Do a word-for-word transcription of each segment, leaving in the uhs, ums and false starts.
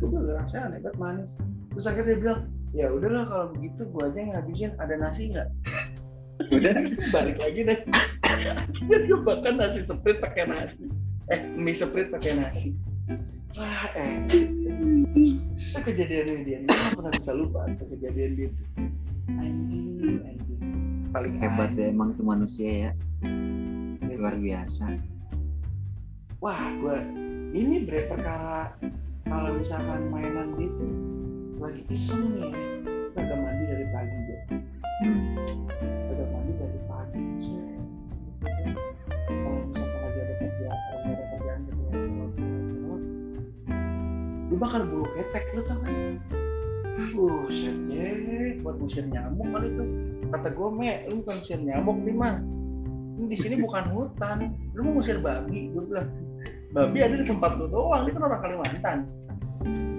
menurut gue rasanya aneh banget, manis. Terus akhirnya dia bilang, ya udahlah kalau begitu gue aja yang ngabisin, ada nasi nggak? Udah, balik lagi deh. Dia bahkan nasi seprit pakai nasi, eh mie seprit pakai nasi. Wah, eh itu kejadian dia, gue nggak pernah bisa lupa kejadian dia itu. Anjing, anjing. Paling hebat ya emang tuh manusia ya, luar biasa. Wah, gue ini bre perkara kalau misalkan mainan gitu lagi iseng nih, kita udah mandi dari pagi deh. Kita udah mandi dari pagi. Kalau misalkan lagi ada kerjaan, lagi ada kerjaan gitu ya, dia bakar bulu ketek lu tau kan? Buset deh, buat musir nyamuk kali tuh. Kata gue, Mek, lu bukan musir nyamuk nih mah. Ini di sini bukan hutan, lu mau ngusir babi, gue bilang. Babi ada di tempat lu doang, ini kan orang Kalimantan.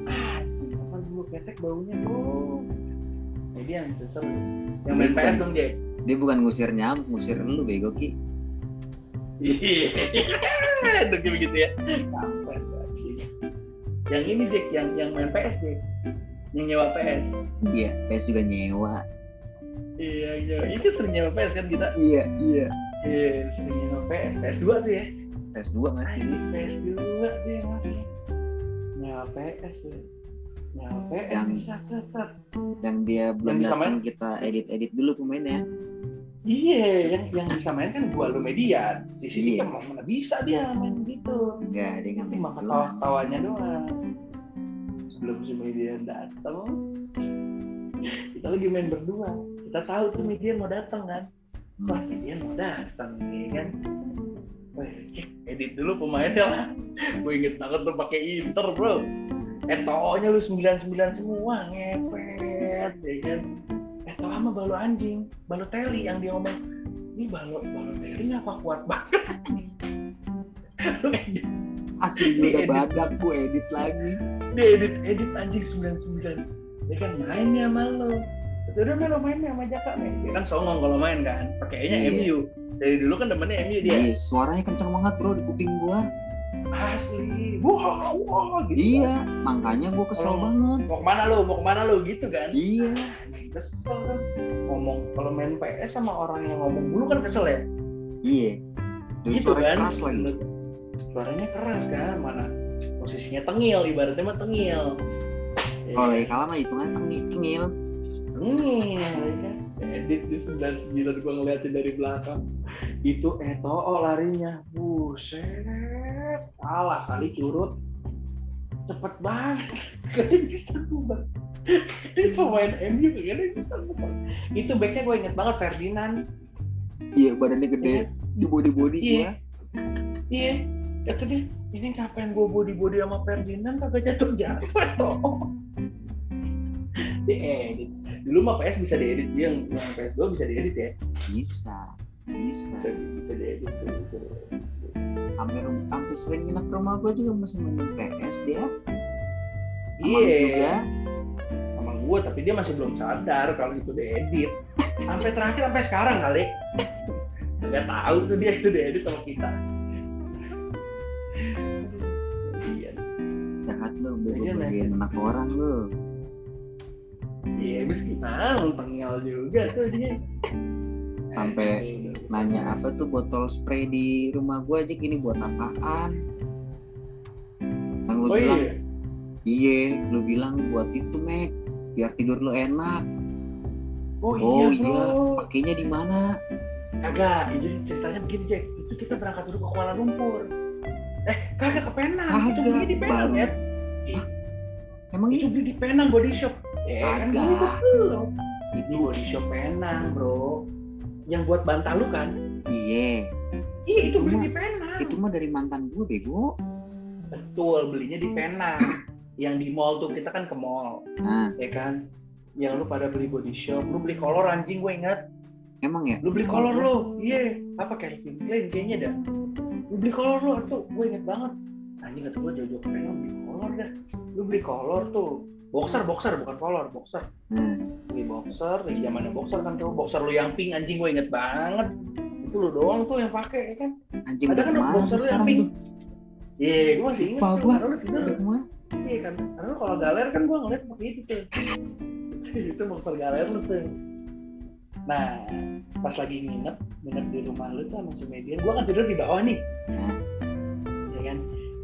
Ah, kapan dulu ketek baunya tuh. Nah, dia yang susah lu. Yang main P S dong, Jay. Dia bukan ngusir nyamuk, ngusir lu bego, Ki. Iya, itu begitu ya. Sampai, yang ini, Jack, yang yang main P S, Jack. Yang nyewa P S. Iya, P S juga nyewa. Iya, iya. Ini sering nyewa P S kan kita? Iya, iya. Iya, sering nyewa P S. P S dua tuh ya. P S dua masih. P S dua dia masih. Nyawa P S ya. Nyawa P S yang, bisa tetap. Yang dia belum datang kita edit-edit dulu pemainnya. Iya, yang yang bisa main kan gua lu media. Di sini kan mana bisa dia main gitu. Enggak, dia enggak main. Cuma ketawa-tawanya doang. Sebelum si media datang, kita lagi main berdua. Kita tahu tuh media mau datang kan. Wah, media mau datang nih kan. Edit dulu pemainnya lah. Gue inget banget lu pakai Inter bro. Eto'onya lu sembilan puluh sembilan semua ngepet, ya kan? Eto'o sama Balo anjing, Balo Teli yang dia ngomong. Ini Balo Balo Teli apa kuat banget? Asli udah badak gue edit lagi. Dia edit edit anjing sembilan puluh sembilan. Ya kan mainnya sama lu. Udah main lo mainnya sama Jaka nih. Dia kan songong kalau main kan. Pakainya yeah. M U. Dari dulu kan temennya M U dia. Iya, suaranya kenceng banget bro di kuping gua. Asli. Wah, wah gitu. Iya, kan. Makanya gua kesel kalo, banget. Mau kemana lo? Mau kemana lo gitu kan? Iya. Nah, kesel kan. Ngomong kalau main P S sama orang yang ngomong dulu kan kesel ya. Iya. Terus gitu suaranya kan? Keras lagi. Suaranya keras kan? Mana posisinya tengil, ibaratnya mah tengil. Kalau lagi kalah mah hitungan tengil. Tengil. Hmm. Edit di sembilan puluh sembilan gue ngeliatin dari belakang. Itu Eto'o larinya. Buset. Salah kali curut. Cepet banget. Kayaknya bisa kubah. Dia pemain M U kayaknya bisa kubah. Itu backnya gue inget banget, Ferdinand. Iya, badannya gede. Yeah. Di body-body gue. Yeah. Iya. Yeah. Kata dia, ini ngapain gue body-body sama Ferdinand kagak jatuh-jatuh Eto'o. Diedit. Dulu mah P S bisa diedit, yang yang P S dua bisa diedit ya? Bisa, bisa. Bisa, bisa diedit. Hampir hampir sering nginep rumah gue juga masih main P S dia. Iya. Juga. Emang gue, tapi dia masih belum sadar kalau itu diedit. Sampai terakhir sampai sekarang kali. Gak tahu tuh dia itu diedit sama kita. Iya. Jahat lu, bagian anak orang lu. Iya, abis kita tengil juga tuh dia. Sampai nanya apa tuh botol spray di rumah gue aja gini buat apaan? Yang lu oh, bilang, iya, lu bilang buat itu Mek, biar tidur lu enak. Oh, oh iya, iya. Pakainya di mana? Kagak, jadi ceritanya begini Jack, itu kita berangkat dulu ke Kuala Lumpur. Eh, kagak ke Penang, kagak, itu beli di Penang ya? Eh, emang itu beli di Penang body shop. Eh, agak kan gitu. Itu body shop Penang bro, yang buat bantal lu kan? Iya. Iya itu, itu beli mah, di Penang. Itu mah dari mantan gue bego. Betul, belinya di Penang. Yang di mall tuh, kita kan ke mall, nah. Ya kan? Yang lu pada beli body shop, lu beli kolor anjing gue ingat. Emang ya? Lu beli kolor lu, iya. Apa kayak lain kayaknya dah. Lu beli kolor lu tuh, gue ingat banget. Anjing kata gue jauh-jauh ke Penang beli kolor dah. Lu beli kolor tuh. Boxer, boxer, bukan kolor, boxer. Hmm. Ini boxer, di zamannya boxer kan tuh boxer lu yang pink anjing gue inget banget. Itu lu doang tuh yang pakai ya kan. Anjing ada kan boxer lu yang pink. Iya, yeah, gue masih inget. Lupa gue. Lu tidur. Iya kan, karena kalau galer kan gue ngeliat seperti itu tuh. Itu monster galer lu tuh. Nah, pas lagi nginep, nginep di rumah lu tuh sama si Median, gue kan tidur di bawah nih. Iya kan,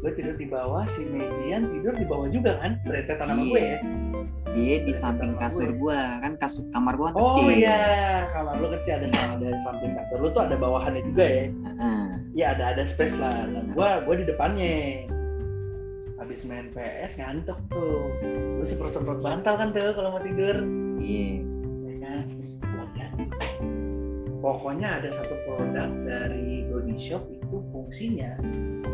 gue tidur di bawah, si Median tidur di bawah juga kan, berentetan sama gue ya. Iya, di samping kasur gue, kan kasur kamar gue kan kecil. Oh iya, kamar lu kecil, ada ada samping kasur lu tuh ada bawahannya juga ya. Iya, ada ada space lah, gue gue di depannya. Habis main P S ngantuk tuh, lu semprot-semprot bantal kan tuh kalau mau tidur. Iya. Yeah. Ya, pokoknya, pokoknya ada satu produk dari Body Shop itu fungsinya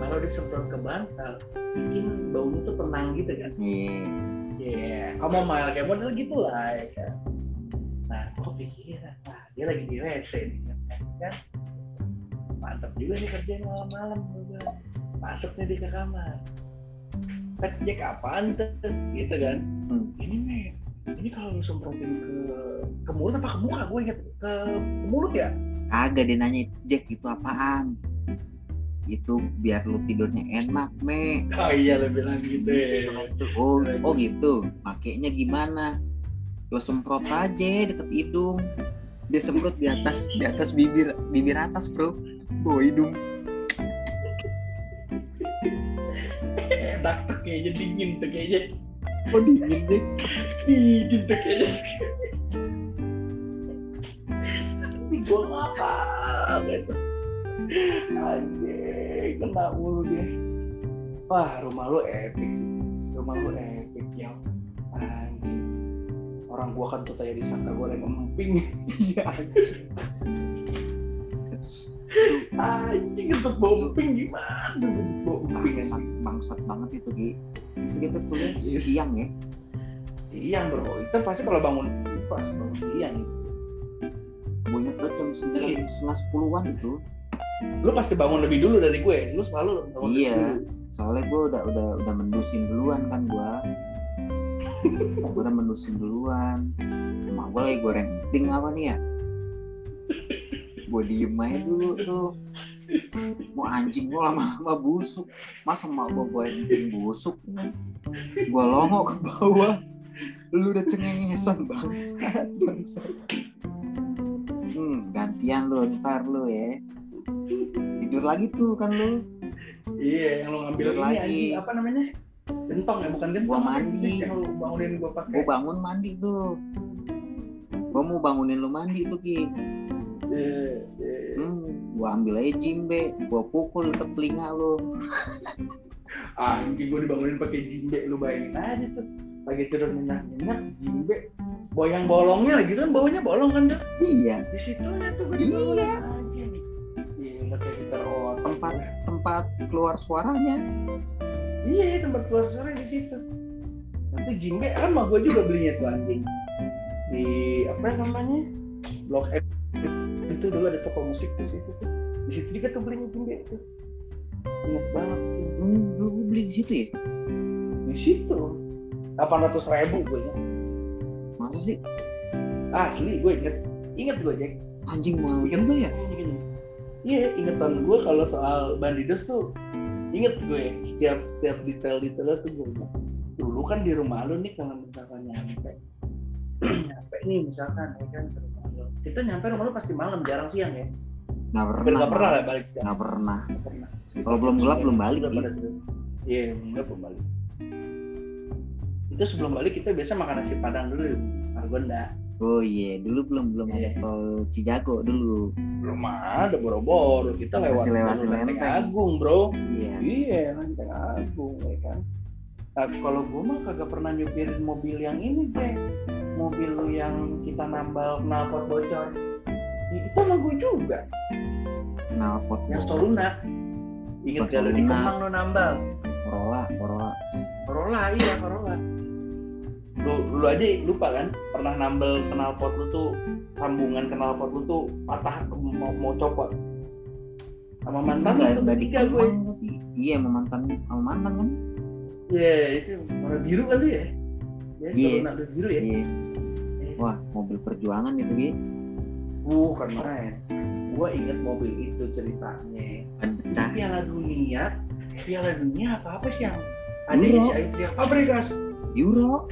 kalau disemprot ke bantal bikin baunya tuh tenang gitu kan. Iya. Yeah. Iya. Yeah. Kamu main kayak model gitu lah. Ya. Nah, kok pikiran, nah, dia lagi di W C nih kan. Mantap juga nih kerjaan malam-malam juga. Masuk nih ke kamar. Cek apaan tuh, gitu kan? Hmm. Ini nih, ini kalau lu semprotin ke ke mulut apa ke muka? Gue inget ke, ke mulut ya? Agak dia nanya, Jack itu apaan? Itu biar lu tidurnya enak, me. Oh iya, lu bilang gitu ya. Oh, oh gitu, makainya gimana? Lu semprot aja deket hidung. Dia semprot di atas, di atas bibir, bibir atas bro. Oh hidung. Enak tuh kayaknya, dingin tuh kayaknya. Oh dingin deh. Dingin tuh kayaknya. Tapi gue ngapa gitu. Anjing, kena mulu dia. Wah, rumah lu epic sih. Rumah lu epic ya. Anjing. Orang gua kan tuh tanya disangka gue lagi memping. Anjing, kentut bau emping gimana? Bau emping bangsat, bangsat banget itu Gi. Itu kita kuliah siang ya. Siang bro, itu pasti kalau bangun pas bangun siang. Gue inget banget jam sembilan setengah sepuluhan itu. Lu pasti bangun lebih dulu dari gue. Lu selalu bangun. Iya. Soalnya gue udah udah udah mendusin duluan kan gue. Gue udah mendusin duluan. Emang gue lagi goreng emping apa nih ya? Gue diem aja dulu tuh, mau anjing gue lama-lama busuk, masa mau gue bawain anjing busuk kan, gue longok ke bawah, lu udah cengengesan bangsat, bangsat. Hmm, gantian lu ntar lu ya, tidur lagi tuh kan lu. Iya, yang lu ngambil tidur ini lagi. Anjing, apa namanya, gentong ya, bukan gentong. Gue mandi, gue bangun mandi tuh, gue mau bangunin lu mandi tuh Ki. Yeah, yeah. Hmm, gua ambil aja jimbe, gua pukul ke telinga lu. Ah, anjing gua dibangunin pakai jimbe, lu bayangin aja tuh. Lagi tidur nyenyak-nyenyak, jimbe, boyang bolongnya lagi kan, baunya bolong kan tuh. Iya. Di situ ya tuh. Iya. Iya, kayak gitar otak. Tempat tempat keluar suaranya. Iya, tempat keluar suara di situ. Nanti jimbe kan mah gua juga belinya tuh anjing. Di apa namanya? Blok F itu dulu ada toko musik di situ tuh, di situ juga tuh belinya jimbe tuh, ingat banget tuh. Hmm, gue beli di situ ya? Di situ, delapan ratus ribu gue ingat. Masa sih? Asli gue ingat, ingat gue Jack. Anjing mahal juga ya? Iya, ingetan gue kalau soal Bandidos tuh, inget gue setiap setiap detail-detailnya tuh gue ingat. Dulu kan di rumah lu nih kalau misalkan nyampe, nyampe nih misalkan, ya kan. Kita nyampe rumah lu pasti malam, jarang siang ya? Nggak pernah. Nggak pernah lah balik. Nggak pernah. pernah. Kalau belum gelap belum balik. Iya, belum gelap belum balik. Itu sebelum balik kita biasa makan nasi padang dulu, Margonda. Oh iya, yeah. dulu belum belum yeah. ada tol Cijago dulu. Belum ada, boro-boro kita lewat Lenteng Agung bro. Iya. Iya, Lenteng Agung ya kan. Nah, kalau gue mah kagak pernah nyupirin mobil yang ini deh. Mobil yang kita nambal knalpot bocor itu sama gue juga. Knalpot yang Stoluna, inget gak lu di Kemang lu nambal Corolla? Corolla Corolla iya Corolla. Lu lu aja lupa kan pernah nambal knalpot lu tuh, sambungan knalpot lu tuh patah mau mau copot sama mantan itu ketiga gue. Iya sama mantan, sama mantan kan. Iya itu warna biru kali ya. Ya, yeah. Kalau biru ya. Yeah. Yeah. Wah, mobil perjuangan itu Gi. Wuh, keren. Gue inget mobil itu ceritanya. Piala dunia, piala dunia apa apa sih yang Ada Isaiah Fabregas. Euro.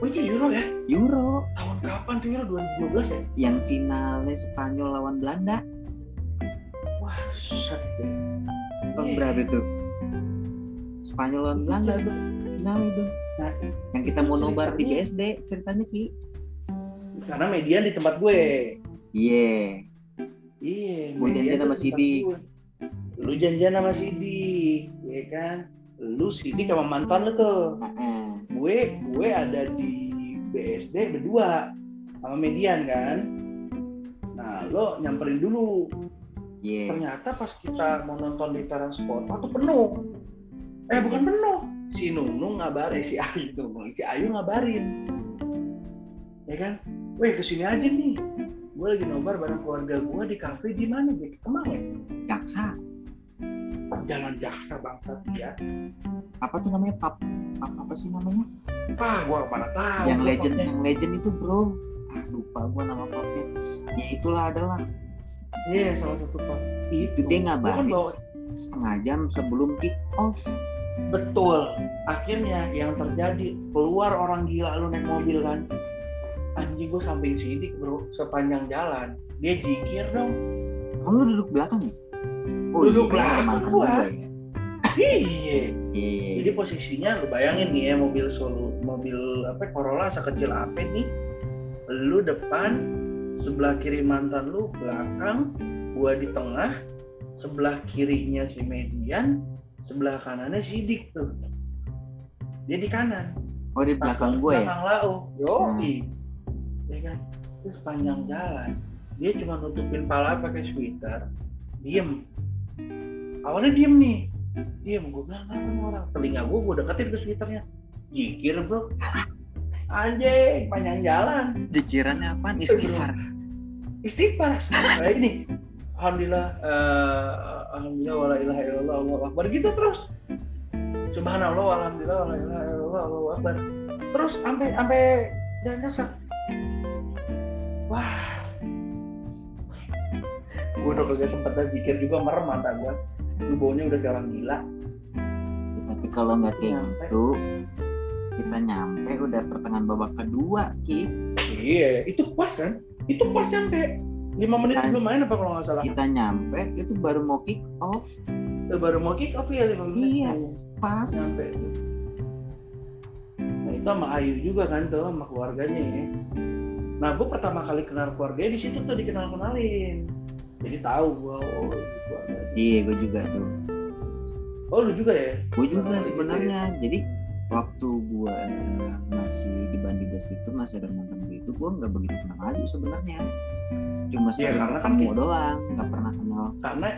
Oh itu Euro ya? Euro. Tahun kapan tuh Euro? dua ribu dua belas ya? Yang finalnya Spanyol lawan Belanda. Wah, set. Tahun berapa itu? Spanyol lawan Belanda tuh. Final itu. Nah, yang kita mau nobar di B S D ceritanya Ki. Karena media di tempat gue. Iya. Yeah. Iya. Yeah, gue janjian sama Sidi. Lu janjian sama Sidi, ya kan? Lu Sidi sama mantan lu tuh. Uh-uh. Gue gue ada di B S D berdua sama Median kan. Nah, lo nyamperin dulu. Yeah. Ternyata pas kita mau nonton di Trans Sport tuh penuh. Eh yeah. Bukan penuh. Si Nunung ngabarin, si Ayu tuh, si Ayu ngabarin. Ya kan? Weh, kesini aja nih. Gue lagi nobar bareng keluarga gue di kafe di mana? Di Kemang ya? Jaksa. Jalan Jaksa Bangsa ya. Apa tuh namanya? Pap Pap apa sih namanya? Pah, gua mana tahu. Yang legend, papnya. Yang legend itu, Bro. Ah, lupa gua nama papnya. Ya itulah adalah. Iya, yeah, salah satu pap. Itu, itu dia ngabarin kan setengah jam sebelum kick off. Betul. Akhirnya yang terjadi keluar orang gila lu naik mobil kan. Anjing gua samping Sidik, Bro, sepanjang jalan. Dia jikir dong. Kamu duduk belakang ya? Oh, duduk lah gua. Iya. Jadi posisinya lu bayangin nih ya, mobil Solo, mobil apa Corolla sekecil apa nih? Lu depan, sebelah kiri mantan lu belakang, gua di tengah, sebelah kirinya si Median, sebelah kanannya si Dik tuh. Dia di kanan. Oh, di belakang gue ya. Belakang lau. Yo. Iya kan? Terus panjang jalan, dia cuma nutupin pala pakai sweater. Diem, awalnya diem nih, diem, gue bilang apa sama orang, telinga gue, gue deketin ke sekitarnya, jikir Bro, anjing, panjang jalan. Jikirannya apaan? Istighfar. Istighfar, kayak gini, alhamdulillah, uh, alhamdulillah, wala ilaha illallah, Allahu akbar, gitu terus, subhanallah, alhamdulillah, wala ilaha illallah, Allahu akbar, terus sampai sampai jalan jalan, wah. Gue udah kagak sempat zikir juga, merem mata gue. Baunya udah kayak orang gila. Ya, tapi kalau nggak kayak gitu, kita nyampe udah pertengahan babak kedua, Ki. Iya, itu pas kan? Itu pas nyampe. lima menit sebelum main apa kalau nggak salah? Kita nyampe, itu baru mau kick off. Itu baru mau kick off ya lima menit. Iya, pas. Nyampe. Nah itu sama Ayu juga kan tuh, sama keluarganya ya. Nah gue pertama kali kenal keluarganya di situ tuh, dikenal-kenalin. Jadi tahu gue, oh gitu. Iya, gue juga tuh. Oh, lu juga ya? Gue juga sebenarnya. Jadi waktu gue masih di Bandida situ, masih ada mantan gue itu, gue nggak begitu kenal Ayu sebenarnya. Cuma sering ketemu ya, doang, nggak pernah kenal. Karena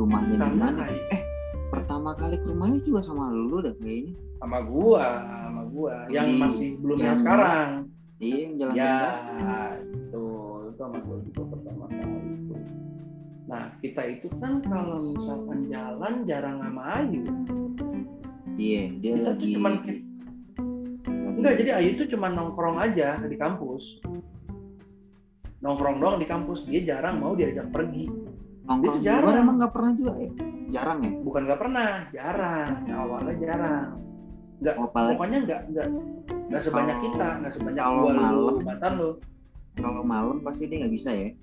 rumahnya di mana? Eh, pertama kali ke rumahnya juga sama lu dah kayaknya. Sama gue, sama gue. Yang di, masih belum yang sekarang. Iya, yang jalan ya, itu, itu sama gue juga pertama kali. Nah, kita itu kan kalau misalkan jalan jarang sama Ayu. Iya, dia kita lagi cuman... Enggak, jadi Ayu itu cuma nongkrong aja di kampus. Nongkrong doang di kampus, dia jarang mau diajak pergi. Nongkrong dia jarang. Emang gak pernah juga ya? Jarang ya? Bukan gak pernah, jarang. Nah, awalnya jarang. Enggak, oh, pokoknya enggak, enggak, enggak sebanyak kalau, kita, enggak sebanyak gua lu, mantan lu. Kalau malam pasti dia nggak bisa ya?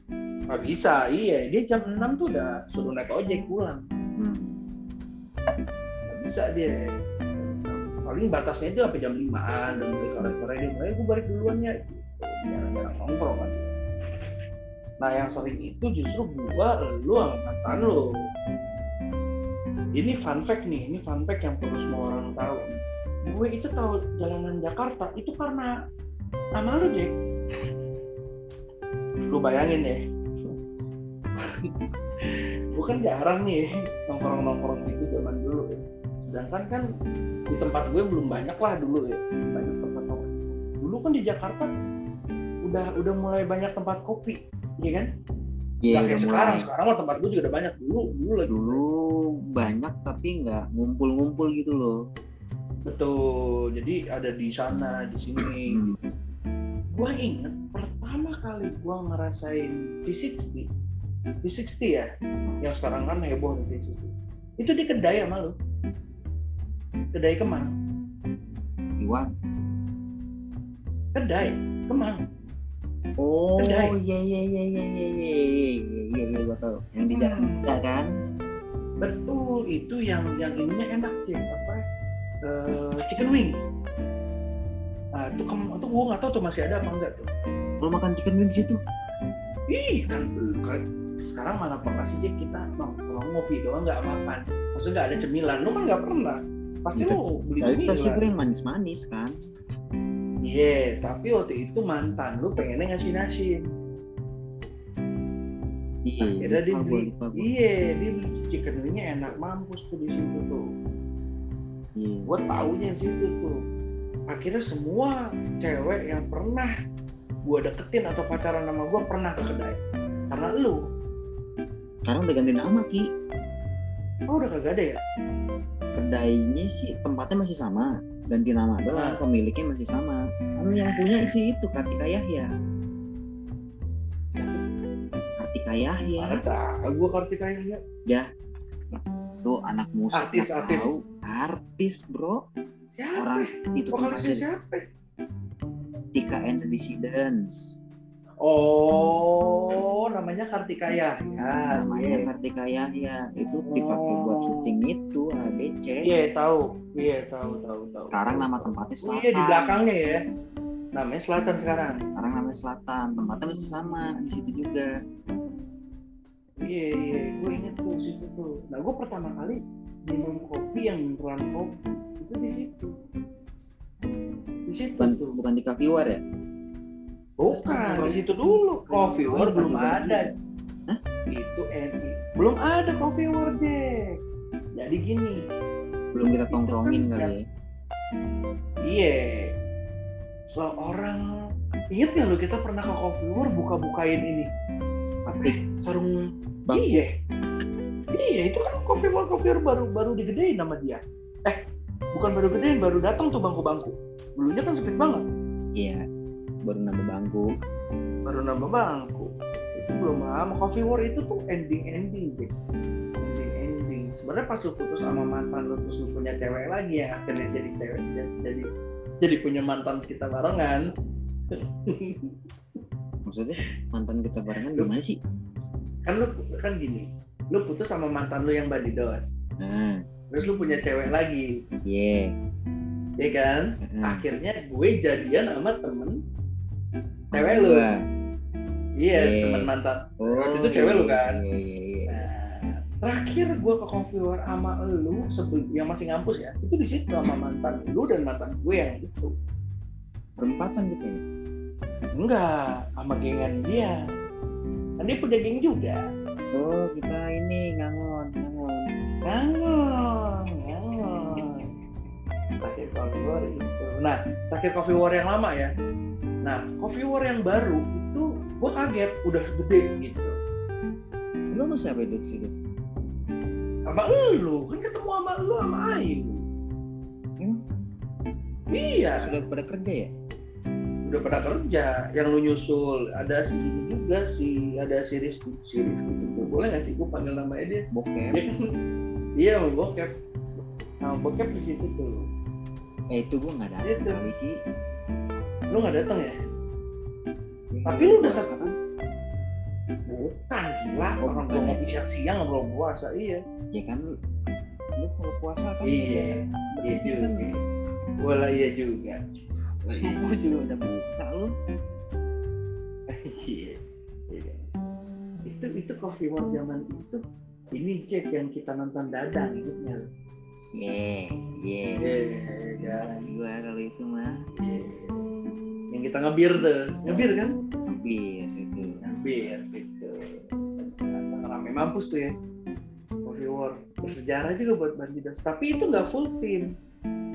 Nggak bisa, iya. Dia jam enam tuh udah suruh naik ojek pulang. Hmm. Nggak bisa dia. Paling batasnya itu sampai jam limaan. Dan mulai sore-sore dia mulai, gue balik duluan ya. Jarang-jarang nongkrong kan. Nah yang sering itu justru gue, lu, mantan lu. Ini fun fact nih, ini fun fact yang perlu semua orang tahu. Gue itu tahu jalanan Jakarta itu karena sama lu, Jack. Lu bayangin ya, gue kan jarang nih nongkrong-nongkrong gitu zaman dulu ya. Sedangkan kan di tempat gue belum banyak lah dulu ya, banyak tempat nongkrong. Dulu kan di Jakarta udah udah mulai banyak tempat kopi, ya kan? Iya. Yeah, sekarang sekarang lah tempat gue juga udah banyak. Dulu dulu lagi. Dulu banyak tapi nggak ngumpul-ngumpul gitu loh. Betul. Jadi ada di sana, di sini. Gue inget pertama kali gue ngerasain V enam puluh V enam puluh ya, yang sekarang kan heboh V enam puluh. Itu di kedai sama lu. Kedai Kemang. Iwan. Kedai Kemang. Oh, iya iya iya iya iya iya iya iya betul. Yang di Jakarta kan? Betul, itu yang yang ininya enak sih, apa? Uh, chicken wing. Ah, itu kamu tuh gua nggak tahu tuh masih ada apa enggak tuh. Kalau makan chicken wing situ? Ih, kan sekarang mana pernah sih kita bang, kalau ngopi doang nggak makan, maksudnya nggak ada cemilan, lu kan nggak pernah, pasti ya, lu beli cemilan. Pasti gue yang manis-manis kan. Iya, yeah, tapi waktu itu mantan lu pengennya ngasih nasi. Iya. Akhirnya dia beli, iya dia beli chicken wingnya enak mampus tuh di situ tuh. Iya. Gue taunya situ tuh. Akhirnya semua cewek yang pernah gue deketin atau pacaran sama gue pernah ke kedai karena lu. Sekarang udah ganti nama, Ki. Oh, udah kagak ada ya? Kedainya sih tempatnya masih sama, ganti nama doang, nah. Pemiliknya masih sama. Kan yang punya sih itu Kartika Yahya. Kartika Yahya. Ada, gua Kartika Yahya. Ya. Lu anak musik artis, artis. Tahu, artis, Bro. Siapa? Orang itu tempatnya siapa? Tika and the Dissidents. Oh, namanya Kartika Yahya. Ya, namanya yeah. Kartika Yahya. Itu dipakai buat syuting itu A B C. Iya, yeah, tahu. Iya, yeah, tahu, tahu, tahu. Sekarang nama tempatnya Selatan. Iya, yeah, di belakangnya ya. Namanya Selatan sekarang. Sekarang namanya Selatan. Tempatnya masih sama, di situ juga. Iya, yeah, iya, yeah. Gue ingat tuh situ tuh. Nah, gue pertama kali minum kopi yang beneran kopi itu di situ. Di situ. Bukan, tuh. bukan di Coffee War ya? Bukan, di situ dulu. Coffee War belum ada. Hah? Itu N I. Belum ada Coffee War, Jack. Jadi gini. Belum kita tongkrongin kan kali ya. Iya. Kalau orang... Ingat gak lu kita pernah ke Coffee War buka-bukain ini? Pasti. Sarung... Bangku. Iya. Iya, itu kan Coffee War, Coffee War baru, baru digedein sama dia. Eh, bukan baru gedein, baru datang tuh bangku-bangku. Dulunya kan sempit banget. Iya. baru nambah bangku baru nambah bangku itu belum lama. Coffee War itu tuh ending-ending deh ending-ending sebenarnya pas lu putus sama mantan lu terus lu punya cewek lagi ya akhirnya jadi cewek jadi jadi punya mantan kita barengan. Maksudnya mantan kita barengan gimana sih? Kan lu kan gini, lu putus sama mantan lu yang badidos nah. Terus lu punya cewek lagi iya yeah. Ya kan uh-huh. Akhirnya gue jadian sama temen cewek lu. Iya yeah. Temen mantan oh, waktu itu cewek yeah, lu kan yeah, yeah, yeah. Nah, terakhir gue ke Coffee War sama lu sebelum yang masih ngampus ya itu di situ sama mantan lu dan mantan gue yang itu berempatan gitu ya? Enggak sama gengan dia kan dia punya geng juga. Oh kita ini ngangon ngangon ngangon ngangon terakhir Coffee War itu. Nah, terakhir Coffee War yang lama ya. Nah, Coffee War yang baru itu gue kaget udah gede gitu. Lu mau siapa itu sih? Sama lu, kan ketemu sama lu sama Ayu. Hmm? Iya. Sudah pada kerja ya? Udah pada kerja. Yang lu nyusul ada si ini juga si ada si Rizky, si Rizky gitu. Boleh nggak sih gue panggil namanya dia? Bokep. Iya, bokep. Nah, bokep di situ tuh. Eh itu gue nggak datang kali Ki. Lu nggak datang ya? Ya? Tapi lu udah satu. Kan? Bukan gila oh, orang gue mau siang siang belum puasa iya. Ya kan lu, lu kalau puasa kan iya. Iya juga. Wala iya juga. Gue juga udah buka lu. Iya. Itu itu Coffee War zaman itu. Ini cek yang kita nonton Dadang ingetnya. Ye, ye, jangan gua kalau itu mah. Yeah. Yang kita ngebir tuh, ngebir kan? Ngebir situ. Ngebir situ. Rame mampus tuh ya. Coffee War bersejarah juga buat Bandidos. Tapi itu nggak full team.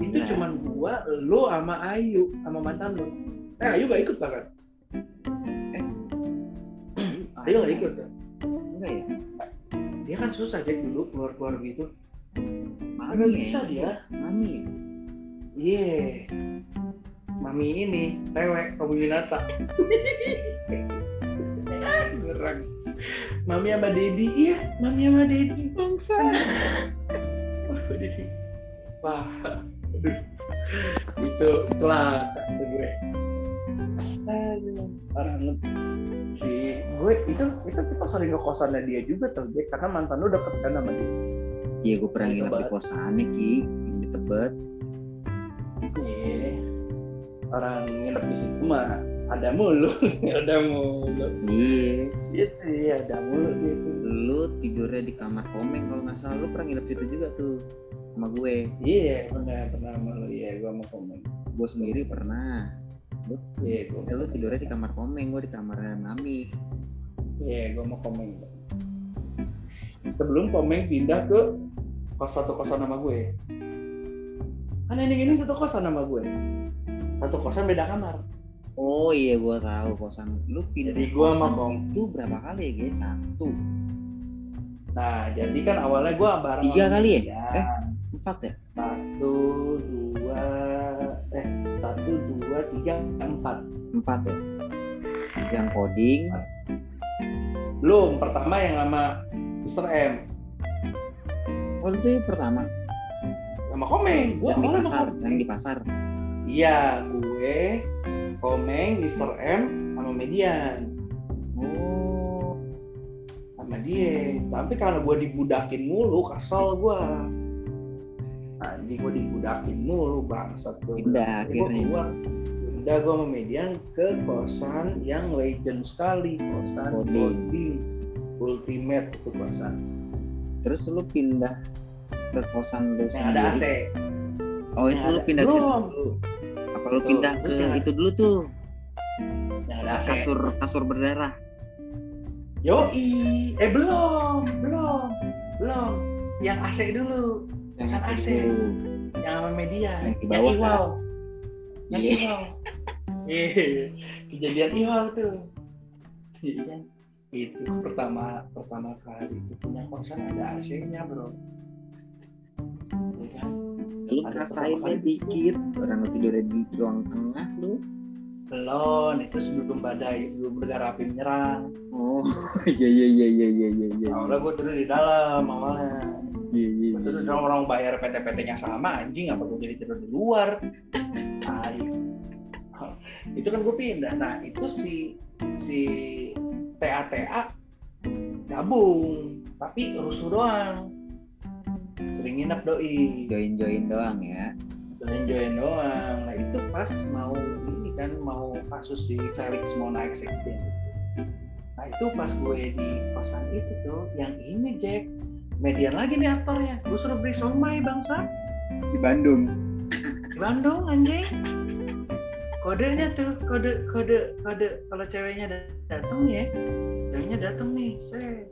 Itu nah. Cuman gua, lo sama Ayu, sama mantan lo. Eh Ayu nggak ikut bahkan. Eh, Ayu nggak ikut kan? Enggak ya. Dia kan susah aja dulu keluar-keluar gitu. Mami bisa ya, dia, mami ya. Iya, yeah. Mami ini tewek kamu Yunata. Berang. Mami sama Dedi, iya, mami sama Dedi bangsa. apa. Itu telat itu gue. Aduh, parah banget sih. Gue itu itu kita sering ke kosannya dia juga tuh, Jack, karena mantan lu deket kan sama dia. Iya, gue pernah nginep di kosannya Ki, di Tebet. Iya. Orang nginep di situ mah ada mulu, ada mulu. Iya. Itu ya ada mulu gitu. Lu tidurnya di kamar Komeng kalau enggak salah, lu pernah nginep situ juga tuh sama gue. Iya, pernah pernah malu ya gue sama Komeng. Gue sendiri pernah. Lu, iya, gue. Lu tidurnya di kamar Komeng, gue di kamar Mami. Iya, gue sama Komeng. Sebelum Komeng pindah ke kos satu kosan sama gue. Kan ini ini satu kosan sama gue. Satu kosan beda kamar. Oh iya, gue tahu kosan. Lu pindah jadi gua kosan sama itu berapa kali ya, guys? Satu. Nah, jadi kan awalnya gue bareng tiga kali ya? ya. Eh. Empat ya? Satu, dua, eh satu, dua, tiga, empat. Empat ya? Yang coding? Belum, pertama yang sama mister M. Oh itu pertama? Sama Komeng. Gua yang di pasar, yang di pasar. Iya, gue, Komeng, mister M, sama Median. Oh, sama dia. Tapi karena gue dibudakin mulu, kesel gue. Anjing gue dibudakin mulu bangsat gue. Pindah akhirnya. Gue pindah gue sama Median ke kosan yang legend sekali, kosan Goldie Ultimate itu kosan. Terus lu pindah ke kosan lu sendiri? Ada A C. Oh itu lu pindah ke situ dulu. Apa lu pindah ke itu dulu tuh? Yang ada A C. Kasur kasur berdarah. Yoi, eh belum, belum, belum. Yang A C dulu. Yang asli dulu. Yang sama media. Yang di bawah. Yang Iwal. Yang yeah. Iwal. Kejadian Iwal tuh. Itu pertama pertama kali itu punya kosan ada A C-nya, bro. Ya kan? Lu ngerasainnya dikit. Orang lu tidurnya di ruang tengah lu. Belum, itu sebelum badai, belum negara api menyerang. Oh, iya iya iya iya iya iya. Awalnya gue tidur di dalam awalnya. Iya iya. Terus orang-orang bayar P T P T-nya sama anjing, apa gue jadi tidur di luar? Nah, itu kan gue pindah. Nah, itu si si T A T A gabung, tapi rusuh doang. Sering nginep doi. Join-join doang ya. Join-join doang. Nah, itu pas mau ini kan mau kasus si Felix mau naik sekjen. Nah, itu pas gue di kosan itu tuh yang ini Jack Median lagi nih aktornya, gue suruh beli somai bangsa di Bandung. Di Bandung anjing. Kodenya tuh kode kode kode kalau ceweknya datang ya, ceweknya datang nih, saya,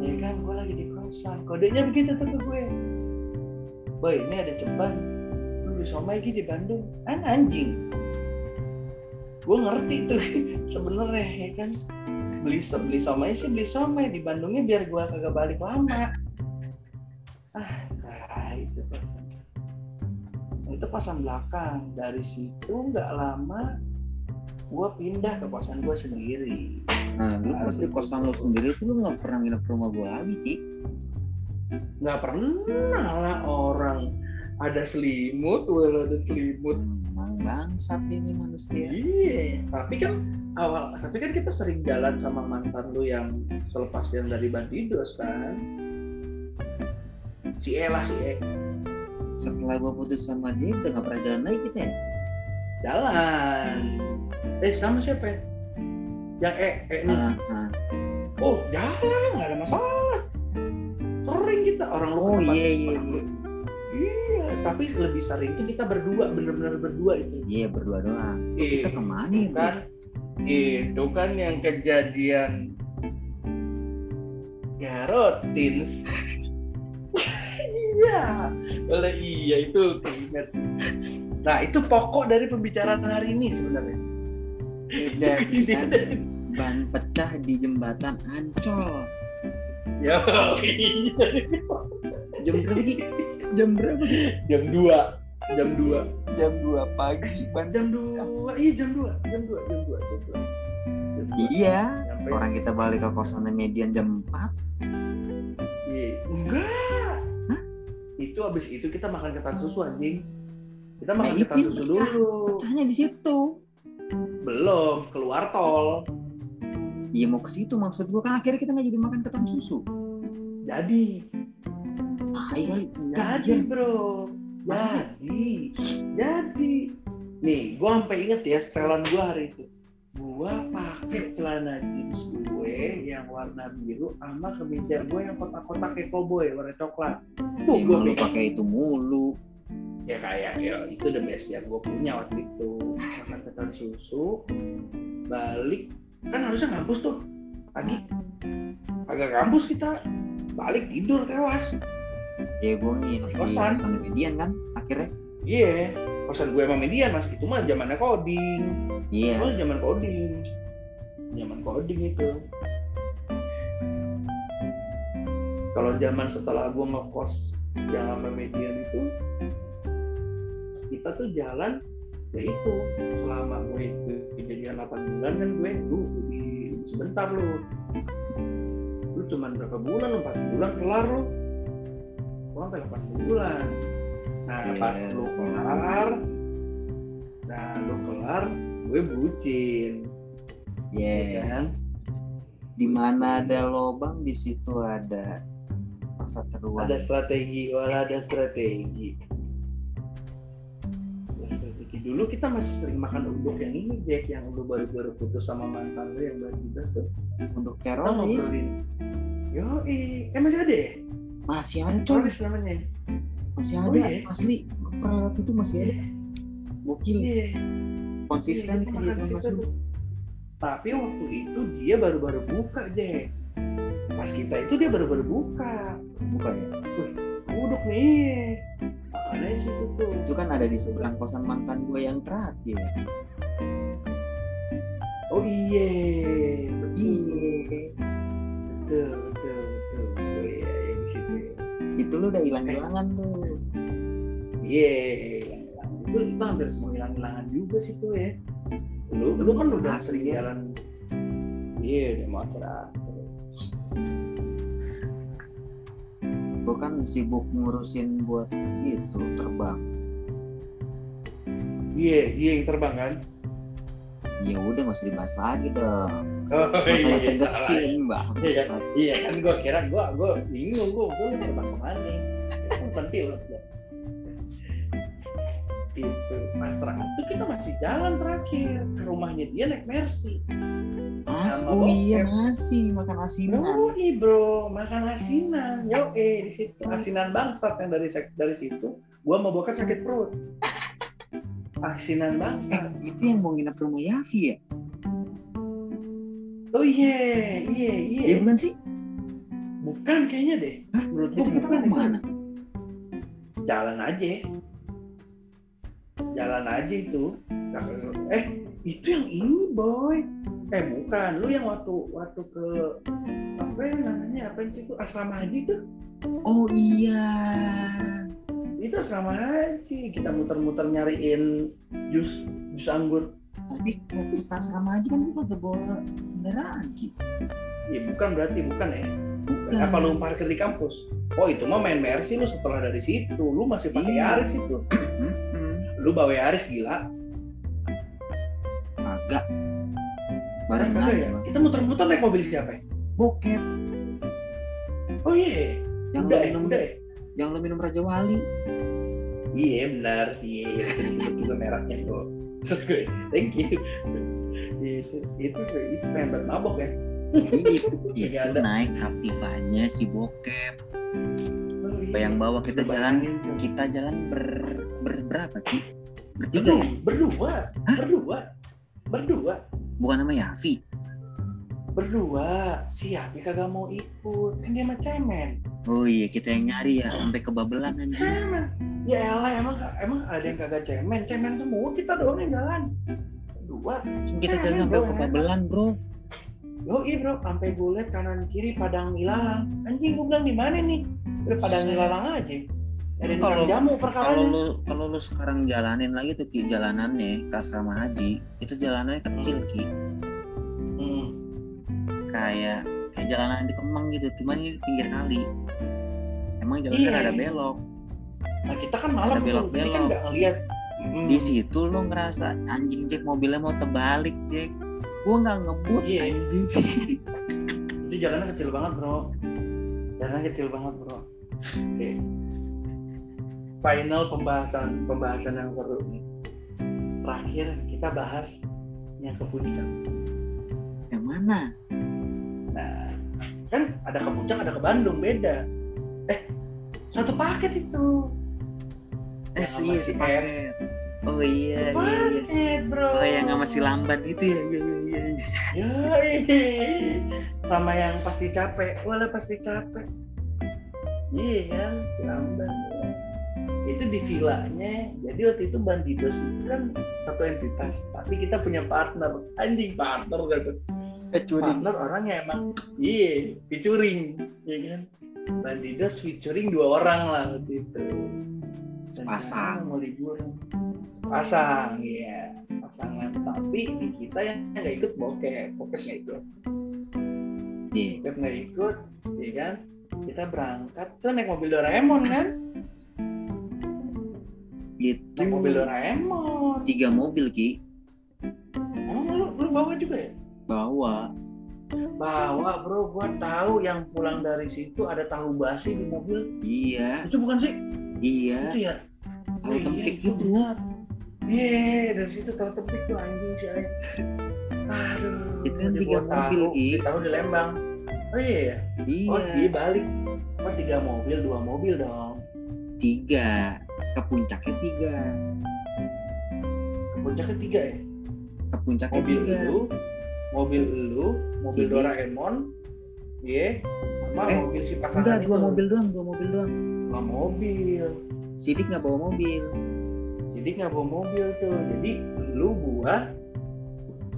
ya kan, gue lagi di kosan. Kodenya begitu tuh ke gue. Boy, ini ada ceban, beli somai gitu di Bandung, kan anjing. Gue ngerti tuh sebenarnya ya kan. Beli beli somai sih beli somai di Bandungnya biar gue kagak balik lama. Ah, nah itu pasan. Itu pasan belakang. Dari situ nggak lama gue pindah ke kosan gue sendiri. Nah, lu pas di kosan lu sendiri tuh lu nggak pernah nginep rumah gue lagi, Ki? Nggak pernah lah, orang ada selimut, walau ada selimut. Emang bangsat ini manusia. Iya, tapi kan awal tapi kan kita sering jalan sama mantan lu yang selepas yang dari Bandidos kan, si E lah si E. Setelah gua putus sama dia udah nggak pernah jalan lagi kita ya? Jalan eh sama siapa ya? Yang E, E ini uh, uh. Oh jalan, nggak ada masalah, sering kita orang lu. Oh iya iya iya iya, tapi lebih sering itu kita berdua, bener-bener berdua itu. Iya berdua doang. Eh, kita kemana kan? Itu kan yang kejadian Garotins. Iya, oleh iya itu ingat. Nah itu pokok dari pembicaraan hari ini sebenarnya. Kejadian ban pecah di jembatan Ancol. Ya, jam berapa? Jam berapa? Jam dua. Jam dua. Jam dua pagi, jam dua, iya jam dua, jam dua, jam dua, jam dua. Iya, sampai orang kita balik ke kosannya Median jam empat. Iya, enggak. Hah? itu abis itu kita makan ketan susu anjing. Kita makan nah, ketan ini susu pecah, dulu. Pecahnya di situ. Belum keluar tol. Iya mau ke situ maksud gua kan akhirnya kita nggak jadi makan ketan susu. Jadi. Ah, iya, jadi bro. Jadi. Jadi. Nih, gua sampai inget ya setelan gua hari itu. Gua pakai celana jeans gue yang warna biru sama kemeja gue yang kotak-kotak kayak cowboy warna coklat. Tuh ya, gue lu pakai itu mulu. Ya kayak ya itu the best yang gue punya waktu itu. Makan ketan susu, balik kan harusnya ngampus tuh pagi. Agak ngampus kita balik tidur tewas. Ya gue nginep di kosan Median kan akhirnya. Iya. Yeah. Kosan gue emang Median mas, itu mah zamannya coding. Iya. Yeah. Itu zaman coding, zaman coding itu. Kalau zaman setelah gue ngekos jalan Median itu, kita tuh jalan ya itu selama gue kejadian delapan bulan kan gue tuh sebentar lo, lu cuman berapa bulan, empat bulan kelar lo, kurang dari delapan bulan. Nah, yeah. Pas lu kelar, nah lu kelar, gue bucin. Iya yeah. Kan? Dimana ada lobang, di situ ada seteruan. Ada strategi, wala ada strategi. Strategi dulu kita masih sering makan uduk yang ini, Jack, yang lu baru-baru putus sama mantan lu yang baru putus tuh. Uduk teroris. Yo, eh masih ada ya? Masih ada coy. Teroris namanya. Masih ada, oh, iya. Asli peralatan itu masih ada. Gokil. Iya. Konsisten iya, itu masih. Tapi waktu itu dia baru-baru buka, Jack. Pas kita itu dia baru-baru buka. Buka ya? Uduk nih. Makanya situ tuh. Itu kan ada di seberang kosan mantan gue yang terakhir. Oh iya. Iya. Betul, betul, betul. Oh iya, yang di situ ya. Itu lu udah hilang-hilangan tuh. Iya, hilang-hilangan. Itu itu hampir semua hilang-hilangan juga sih tuh ya. Lu lu kan udah sering ya. Jalan. Iya, udah matrah. Gua kan sibuk ngurusin buat itu terbang. Iya, iya yang terbang kan. Ya udah nggak usah dibahas lagi dong. Oh, masalah iya, tegesin mbak. Iya, iya kan gua kira gua gua bingung gua gua terbang kemana? Bukan pilot ya. Itu pas terakhir itu kita masih jalan terakhir ke rumahnya dia naik Mercy. Mas, oh iya masih makan asinan. Oh iya bro, makan asinan. Yo eh di situ asinan bangsat yang dari dari situ. Gua mau bokap sakit perut. Asinan bangsat. Eh, itu yang mau nginep rumah Yafi ya? Oh iya, iya, iya. Ya bukan sih? Bukan kayaknya deh. Hah? Menurut gua kita mau mana? Jalan aja. Jalan aja itu. Eh, itu yang ini, boy. Eh, bukan. Lu yang waktu waktu ke apa ya namanya? Apa sih itu? Asrama Haji tuh. Oh iya. Itu Asrama Haji. Kita muter-muter nyariin jus jus anggur. Tapi waktu ke Asrama Haji kan lu kagak bawa kendaraan gitu. Ya bukan berarti bukan ya. Bukan. Apa lu parkir di kampus? Oh, itu mah main Mercy lu setelah dari situ. Lu masih pakai Yaris itu. Lu bawa Yaris gila? Agak. Bareng nah, ya? Kita muter-muter naik mobil siapa ya? Bokep. Oh iya. Yang udah, lu minum, udah, yang lu minum Raja Wali. Iya benar. Iya. Juga mereknya kok. Thank you. Itu itu itu member mabok ya. Iya. Itu naik Captivanya si bokep. Bayang bawa kita jalan, kita jalan ber, ber berapa sih? Bertiga ya? Berdua, hah? Berdua, berdua. Bukan nama Yafi. Berdua, si Yafi kagak mau ikut, kan dia mah cemen. Oh iya, kita yang nyari ya, sampai kebabelan anjing. Cemen, ya elah emang emang ada yang kagak cemen, cemen semua kita doang yang jalan. Berdua. Kita jalan sampai kebabelan bro. Yo iya bro, sampai gue liat kanan kiri padang ilalang. Anjing gue bilang di mana nih? Udah padang ilalang aja. Ada kalau jamu perkara. Kalau lu kalau lu sekarang jalanin lagi tuh Ki jalanannya ke Asrama Haji, itu jalanannya kecil hmm. Ki. Hmm. Kayak kayak jalanan di Kemang gitu, cuman ini pinggir kali. Emang jalannya yeah. Ada belok. Nah kita kan malam tuh, kita kan nggak ngelihat. Hmm. Di situ lo ngerasa anjing Jack mobilnya mau terbalik Jack, gue nggak ngebut yeah. Anjing. Itu jalannya kecil banget bro, jalannya kecil banget bro. Oke, okay. Final pembahasan pembahasan yang seru nih. Terakhir kita bahas yang ke puncak. Yang mana? Nah kan ada ke puncak ada ke Bandung beda. Eh satu paket itu. Eh iya si paket. Oh iya, paket, iya, bro. Oh yang sama si lambat itu ya. Iya iya iya. Yoi. Sama yang pasti capek. Walah pasti capek. Iya kan si lambat. Itu di villanya. Jadi waktu itu Bandidos itu kan satu entitas. Tapi kita punya partner. Anjing partner gitu. Eh, partner orang yang emang iya featuring. Iya kan. Bandidos featuring dua orang lah waktu itu. Pasang mau liburan pasang ya pasangan tapi di kita yang nggak ikut bokeh bokeh nggak ikut yeah. Bokeh nggak ikut ya kan kita berangkat tuh naik mobil Doraemon kan gitu naik mobil Doraemon tiga mobil Ki emang lu lu bawa juga ya bawa bawa bro gua tahu yang pulang dari situ ada tahu basi di mobil iya yeah. Itu bukan sih iya itu ya tahu tempik iya, gitu iya dari situ tahu tempik tuh anjing sih aduh itu kan tiga mobil gitu tahu di Lembang oh iya iya oh dia balik oh tiga mobil dua mobil dong tiga ke puncaknya tiga ke puncaknya tiga ya ke puncaknya mobil tiga mobil lu mobil lu mobil Cibi. Doraemon iya yeah. Sama eh, mobil si pasangan enggak, itu dua mobil doang dua mobil doang nggak mobil, Sidik nggak bawa mobil, Sidik nggak bawa mobil tuh, jadi lu gua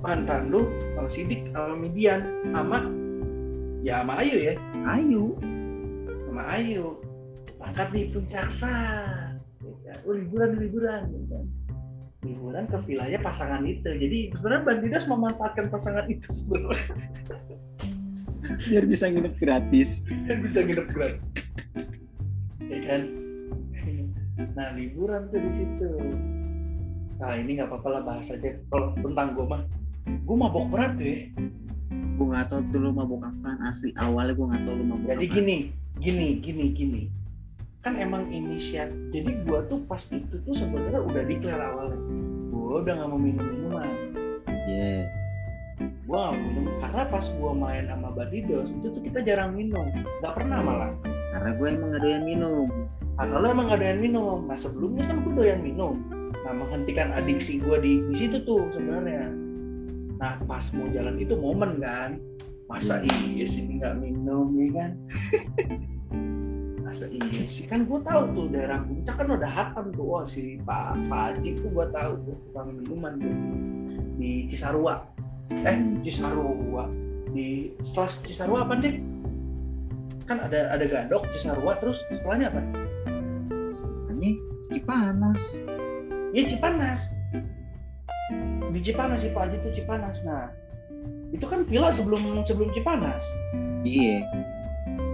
mantan lu sama Sidik sama Midian sama ya sama Ayu ya, Ayu, sama Ayu, makan di Puncaksa, oh liburan liburan, liburan ke vilanya pasangan itu, jadi sebenarnya Bandidos memanfaatkan pasangan itu sebenarnya biar bisa nginep gratis, biar bisa nginep gratis. Ya kan? Nah liburan tuh di situ. Nah ini nggak apa-apa lah bahas aja. Kalau tentang gue mah, gue mabok berat tuh ya. Gue nggak tahu tuh lu mabok apaan asli. Awalnya gue nggak tahu lu mabok. Jadi apaan. gini, gini, gini, gini. Kan emang inisiatif. Jadi gue tuh pas itu tuh sebenarnya udah declare awalnya. Gue udah nggak mau minum minuman. Iya. Yeah. Gue nggak minum karena pas gue main sama Bandidos itu tuh kita jarang minum. Gak pernah yeah. Malah. Karena gue emang gak doyan minum. Karena lo emang gak doyan minum. Nah sebelumnya kan gue doyan minum. Nah menghentikan adiksi gue di, di situ tuh sebenarnya. Nah pas mau jalan itu momen kan. Masa iya sih gak minum ya kan. Masa iya sih kan gue tahu tuh daerah Puncak kan udah hatam tuh. Oh si Pak Pak Haji tuh gue tahu tuh tukang minuman tuh di Cisarua. Eh Cisarua di setelah Cisarua apa deh? Kan ada ada Gadok, Cisarua, terus setelahnya apa? Ini Cipanas. Iya Cipanas. Di Cipanas sih Pak Haji itu Cipanas. Nah, itu kan villa sebelum sebelum Cipanas. Iya.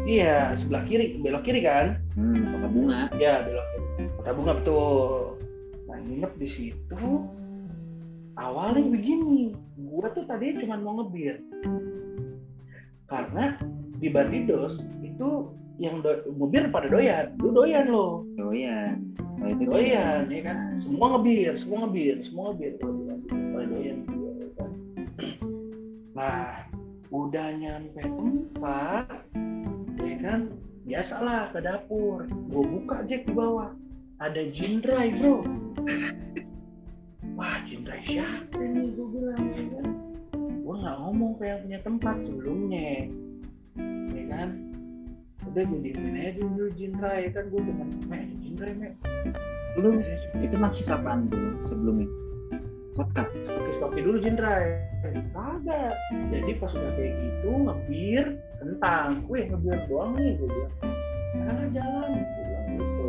Iya sebelah kiri, belok kiri kan? Hmm, Kota Bunga. Iya belok kiri. Kota Bunga betul. Nah nginep di situ. Awalnya begini, gua tuh tadinya cuma mau ngebir. Karena di Bandidos itu yang do- ngebir pada doyan, lu doyan lo. Doyan, nah, itu doyan, doyan, ya kan? Semua ngebir, semua ngebir, semua ngebir kalau di Bandidos pada doyan. Nah, udah nyampe tempat, ya kan? Biasalah ke dapur, gua buka Jack di bawah, ada Jindrai bro. Wah Jindrai siapa nih? Gua bilang, ya kan? Gua nggak ngomong ke yang punya tempat sebelumnya. Ya kan, udah gue diemin aja dulu Jindra ya kan gue dengan Mek, Jindra Mek lu, itu nakis apaan dulu sebelumnya? Vodka? Nakis-kopi dulu Jindra ya kagak, jadi pas udah kayak gitu ngebir, kentang weh ngebir doang nih, gue bilang karena jalan, gue bilang gitu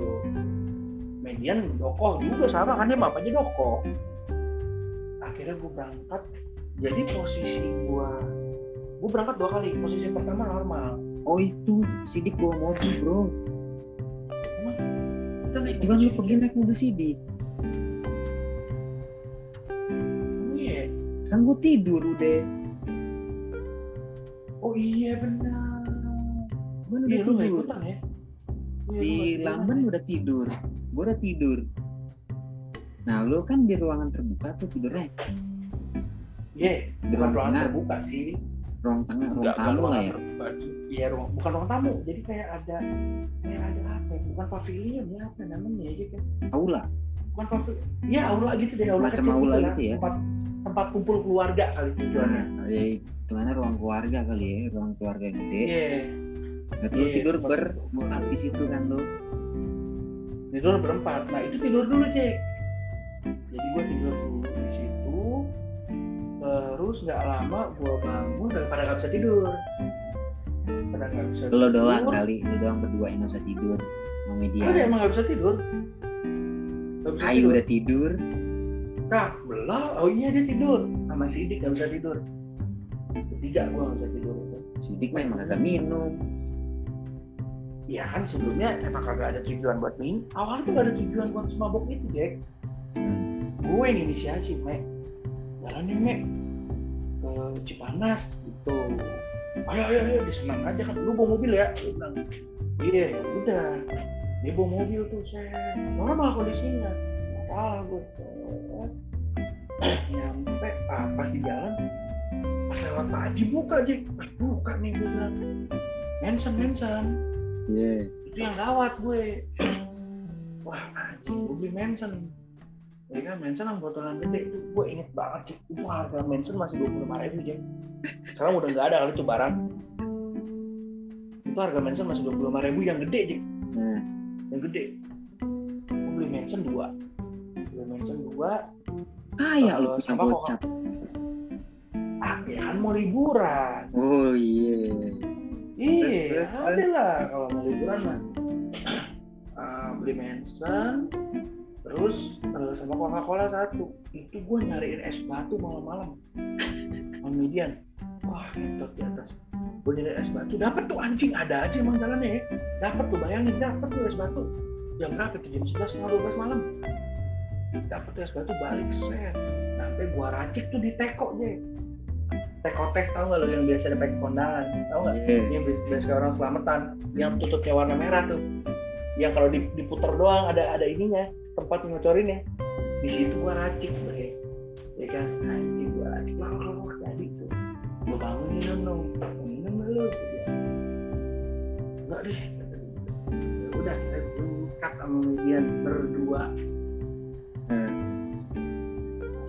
Median dokoh juga sama kan, dia bapaknya dokoh akhirnya gue berangkat, jadi posisi gue gue berangkat dua kali, posisi pertama normal. Oh itu Sidik bawa mobil bro. Emang? Itu Jangan lu pergi naik mobil C D. Iya. Kan gue tidur udah. Oh iya benar. Gue udah ya, tidur. Ikutan, ya? Si ya, Lamben udah tidur. Gue udah tidur. Nah lu kan di ruangan terbuka tuh tidurnya. Iya. Di ruangan, ruangan terbuka sih. Ruang tengah, ruang tamu lah ya. Iya, ruang bukan ruang tamu. Jadi kayak ada kayak ada apa? Bukan pavilion ya, apa namanya ya gitu. Aula. Bukan pavilion. Iya, aula gitu deh, aula macam aula gitu, gitu ya. Tempat tempat kumpul keluarga kali tujuannya. Nah, ya, gimana ruang keluarga kali ya, ruang keluarga gede. Iya. Yeah. Nah, yeah, tidur berempat di situ kan lu. Tidur berempat. Nah, itu tidur dulu, Cek. Jadi gua tidur dulu di situ. Terus nggak lama gue bangun daripada nggak bisa tidur. Pada nggak bisa. Lo doang tidur. Kali, lo doang berdua yang nggak bisa tidur, sama dia. Ada emang nggak bisa tidur. Ayu udah tidur. Nah belum, oh iya dia tidur. Sama Sidik nggak bisa tidur. Ketiga gue nggak bisa tidur. Sidik mah emang agak minum. Iya kan sebelumnya emang kagak ada tujuan buat minum. Awalnya tuh nggak ada tujuan buat semabok itu, Jack. Gue yang inisiasi, Mek. Jalan nih Mek ke Cipanas gitu, ayo ayo ayo disenang aja kan, lu bawa mobil ya, lu bilang, iya yeah, udah, dia bawa mobil tuh saya, normal kondisinya, masalah gue, nyampe ah, pas di jalan, pas lewat Pak Haji buka aja, pas buka nih gue bilang, Handsome Handsome, yeah. Itu yang lewat gue, wah Haji gue beli Handsome. Jadi kan Manson yang botolan gede itu gue inget banget sih. Itu harga Manson masih dua puluh lima ribu aja. Sekarang udah gak ada kali itu barang. Itu harga Manson masih dua puluh lima ribu yang gede aja. Hmm. Yang gede. Gue beli Manson dua. Beli Manson dua. Ah ya lu punya bocap. Ah ya kan mau liburan. Oh iya. Iya ada lah kalau mau liburan mah. Uh, beli Manson. Terus sama Coca-Cola satu, itu gue nyariin es batu malam-malam. Kemudian, wah ngetot di atas. Gue nyariin es batu, dapet tuh anjing, ada aja emang jalannya ya. Dapet tuh, bayangin, dapet tuh es batu. Jam berapa tuh, jam sebelas, setengah dua belas malam. Dapet tuh es batu, balik set. Sampai gue racik tuh di teko aja. Teko-tek tau gak lo yang biasa dipakai kondangan, tau gak? Yeah. Yang biasa orang selamatan, yang tutupnya warna merah tuh. Yang kalau diputer doang ada ada ininya. Tempat ngocorin ya, di situ gua racik tuh ya, ya kan, anjing gua racik, lah kalau nggak jadi tuh, gua bangun minum dong, minum dulu, nggak deh, ya udah kita sikat kemudian berdua,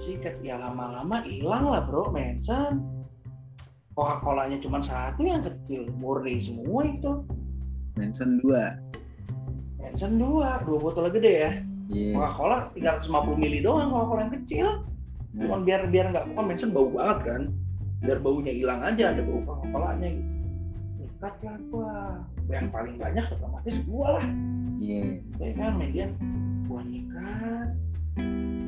sikat ya lama-lama hilang lah bro, Manson, Coca-Colanya cuma satu yang kecil, murni semua itu, Manson dua, Manson dua, dua botol gede ya. Yeah. Coca-Cola tiga ratus lima puluh mililiter doang, Coca-Cola yang kecil. Yeah. Cuman biar biar enggak bukan Manson bau banget kan. Biar baunya hilang aja, ada bau Coca-Colanya gitu. Dekat lah gua. Yang paling banyak otomatis gua lah. Iya. Yeah. Saya kan median gua nikah.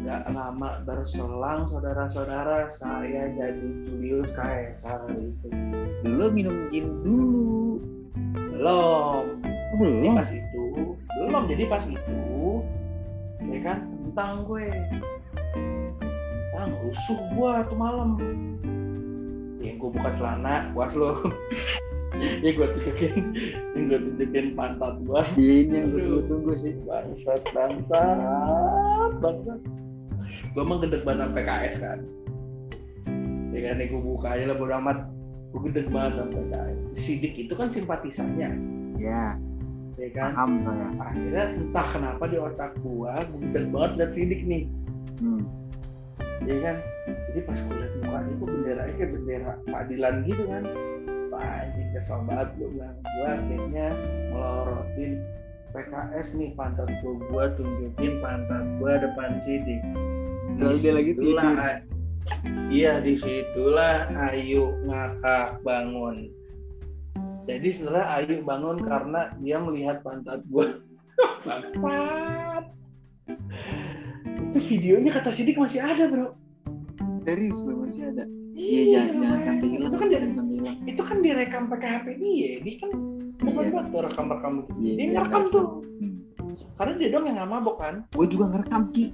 Enggak lama berselang saudara-saudara saya jadi Julius Caesar itu. Belum minum gin dulu. Belum. Belum. Jadi pas itu, belum jadi pas itu. Ya kan, tentang gue tentang rusuh gue tuh malam ya gue buka celana, puas lo ya gue tunjukin yang gue tunjukin pantat gue ya ini yang gue tunggu-tunggu sih bangsat, bangsat bangsat gue emang gedeg banget sampai P K S kan ya kan, ya gue buka aja lah bodo amat gue gedeg banget sampai P K S Sidik itu kan simpatisannya ya ya kan, alhamdulillah. Akhirnya entah kenapa di otak gua bener banget liat Sidik nih, hmm. ya kan, jadi pas gua liat mukanya itu benderanya kayak bendera keadilan gitu kan, anjing kesel banget gua bilang, gua akhirnya melorotin P K S nih pantat gua, gua tunjukin pantat gua depan Sidik, lalu dia lagi tidur, iya di situlah Ayu ngakak bangun. Jadi setelah Ayu bangun karena dia melihat pantat gua. Bangsat. Itu videonya kata Sidik masih ada, bro. Serius loh masih ada. Iya, ya, jangan, jangan sampai hilang. Itu kan, di, hilang. Itu kan direkam pakai H P dia. Dia kan bukan buat rekam-rekam gitu. Dia ngerekam tuh. Karena dia doang yang gak mabok kan. Gue juga ngerekam, Ci.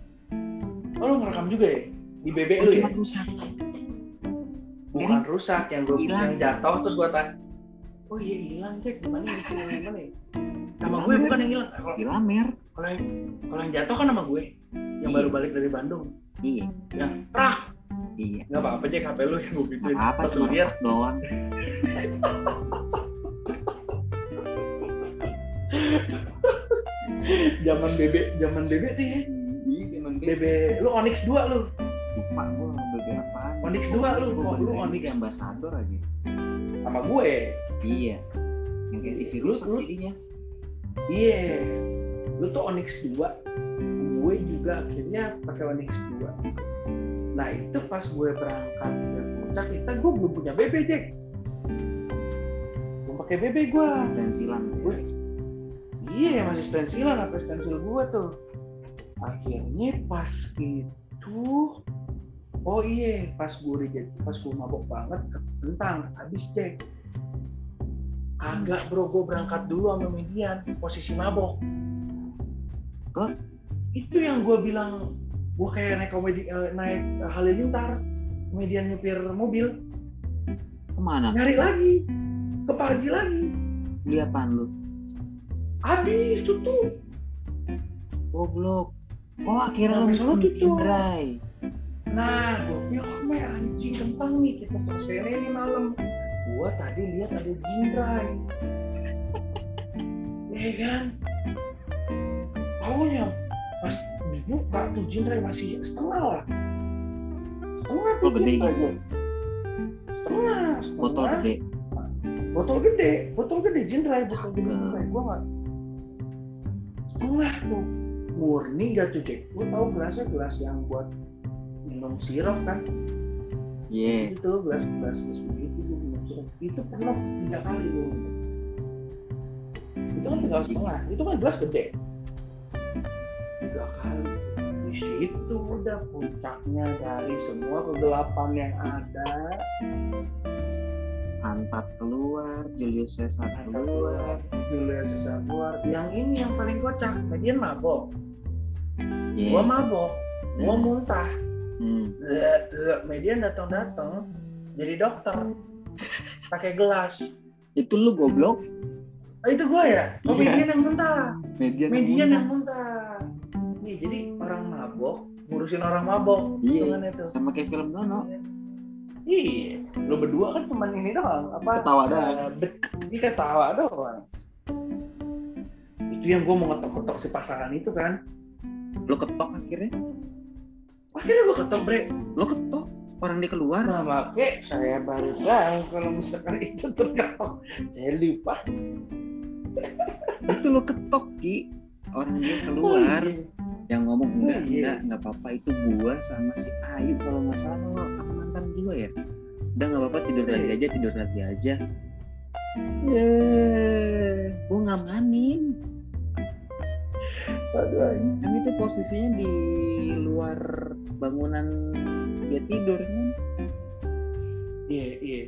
Oh, lu ngerekam juga ya? Di B B lu ya? Bukan rusak. Bukan rusak, yang gue bilang jatuh terus gue tanya. Oh iya, hilang, Cek. Gimana yang gimana ya? Nama gue bukan yang hilang. Hilang, Mer. Kalau yang, yang jatuh kan nama gue. Yang iya. Baru balik dari Bandung. Iya. Yang terah. Iya. Gak apa-apa, Cek. H P lu yang gue bikin. Gak apa-apa, cuma retak doang. Zaman bebek, zaman bebek tuh ya. Zaman bebek. Lu Onyx dua lu. Lupa gua bebek apaan. Onyx dua lu, lu Onyx ambassador aja. Sama gue. Iya. Yang kayak T V rusak jadinya. Iya. Lu tuh Onyx dua. Gue juga akhirnya pakai Onyx dua. Nah, itu pas gue berangkat ke Puncak, kita gue belum punya bebek, Jack. Belum pakai bebek gue. Stensilan ya. Iya, masih stensilan apa stensil gue tuh. Akhirnya pas itu, oh iya, pas gue reject, pas gue mabok banget, kentang, habis Cek. Agak bro, gue berangkat dulu sama Median, posisi mabok. Kok? Itu yang gue bilang, gue kayak naik komedi, naik Halilintar, Median nyupir mobil. Kemana? Nyari lagi, ke Parji lagi. Beli apaan lu? Habis tutup. Goblok. Oh, akhirnya lu tutup. Dry. Nah, gua ame anjing kentang nih kita selesai ini malam. Gua tadi lihat ada jindrai. Ya kan? Taunya pas dibuka tuh jindrai masih setengah lah. Setengah tuh gede aja. Setengah. Botol gede. Botol gede, botol gede jindrai, botol gede jindrai. Gua enggak Wah tuh murni gak tuh Jack? Gue tau gelasnya gelas yang buat minum sirup kan? Iya. Yeah. Itu gelas gelas gelas begitu gue minum sirup. Itu penuh tiga kali gue. Itu kan tinggal setengah. Itu kan gelas gede. Tiga kali. Di situ udah puncaknya dari semua kegelapan yang ada. Antat keluar, Julius Caesar keluar, Julius Caesar keluar. Yang ini yang paling kocak, Median mabok, yeah. Gua mabok, yeah. Gua muntah. Hmm. Le- le- Median datang-datang, jadi dokter, pakai gelas. Itu lu goblok? Oh, itu gua ya? Oh, yeah. Median yang muntah. Median, Median yang muntah. Nih, jadi orang mabok ngurusin orang mabok. Iya. Yeah. Sama kayak film Dono. Iya, lo berdua kan teman ini doang, apa? Ketawa doang. Uh, bet- ini ketawa doang. Itu yang gue mau ngetok-ketok si pasangan itu kan? Lo ketok akhirnya? Akhirnya gue ketok, Bre. Lo ketok? Orang dia keluar? Nah, makanya saya baru tahu kalau misalkan itu terketok. Saya lupa. Itu lo ketok, Ki. Orang dia keluar. Oh, iya. Yang ngomong enggak, oh, iya. enggak, enggak apa-apa itu gua sama si Ayu kalau nggak salah lo apa mantan gua ya, udah nggak apa-apa tidur lagi aja tidur lagi aja, yeah, gua ngamanin. Aduh, kan itu posisinya di luar bangunan dia tidur kan? Iya iya,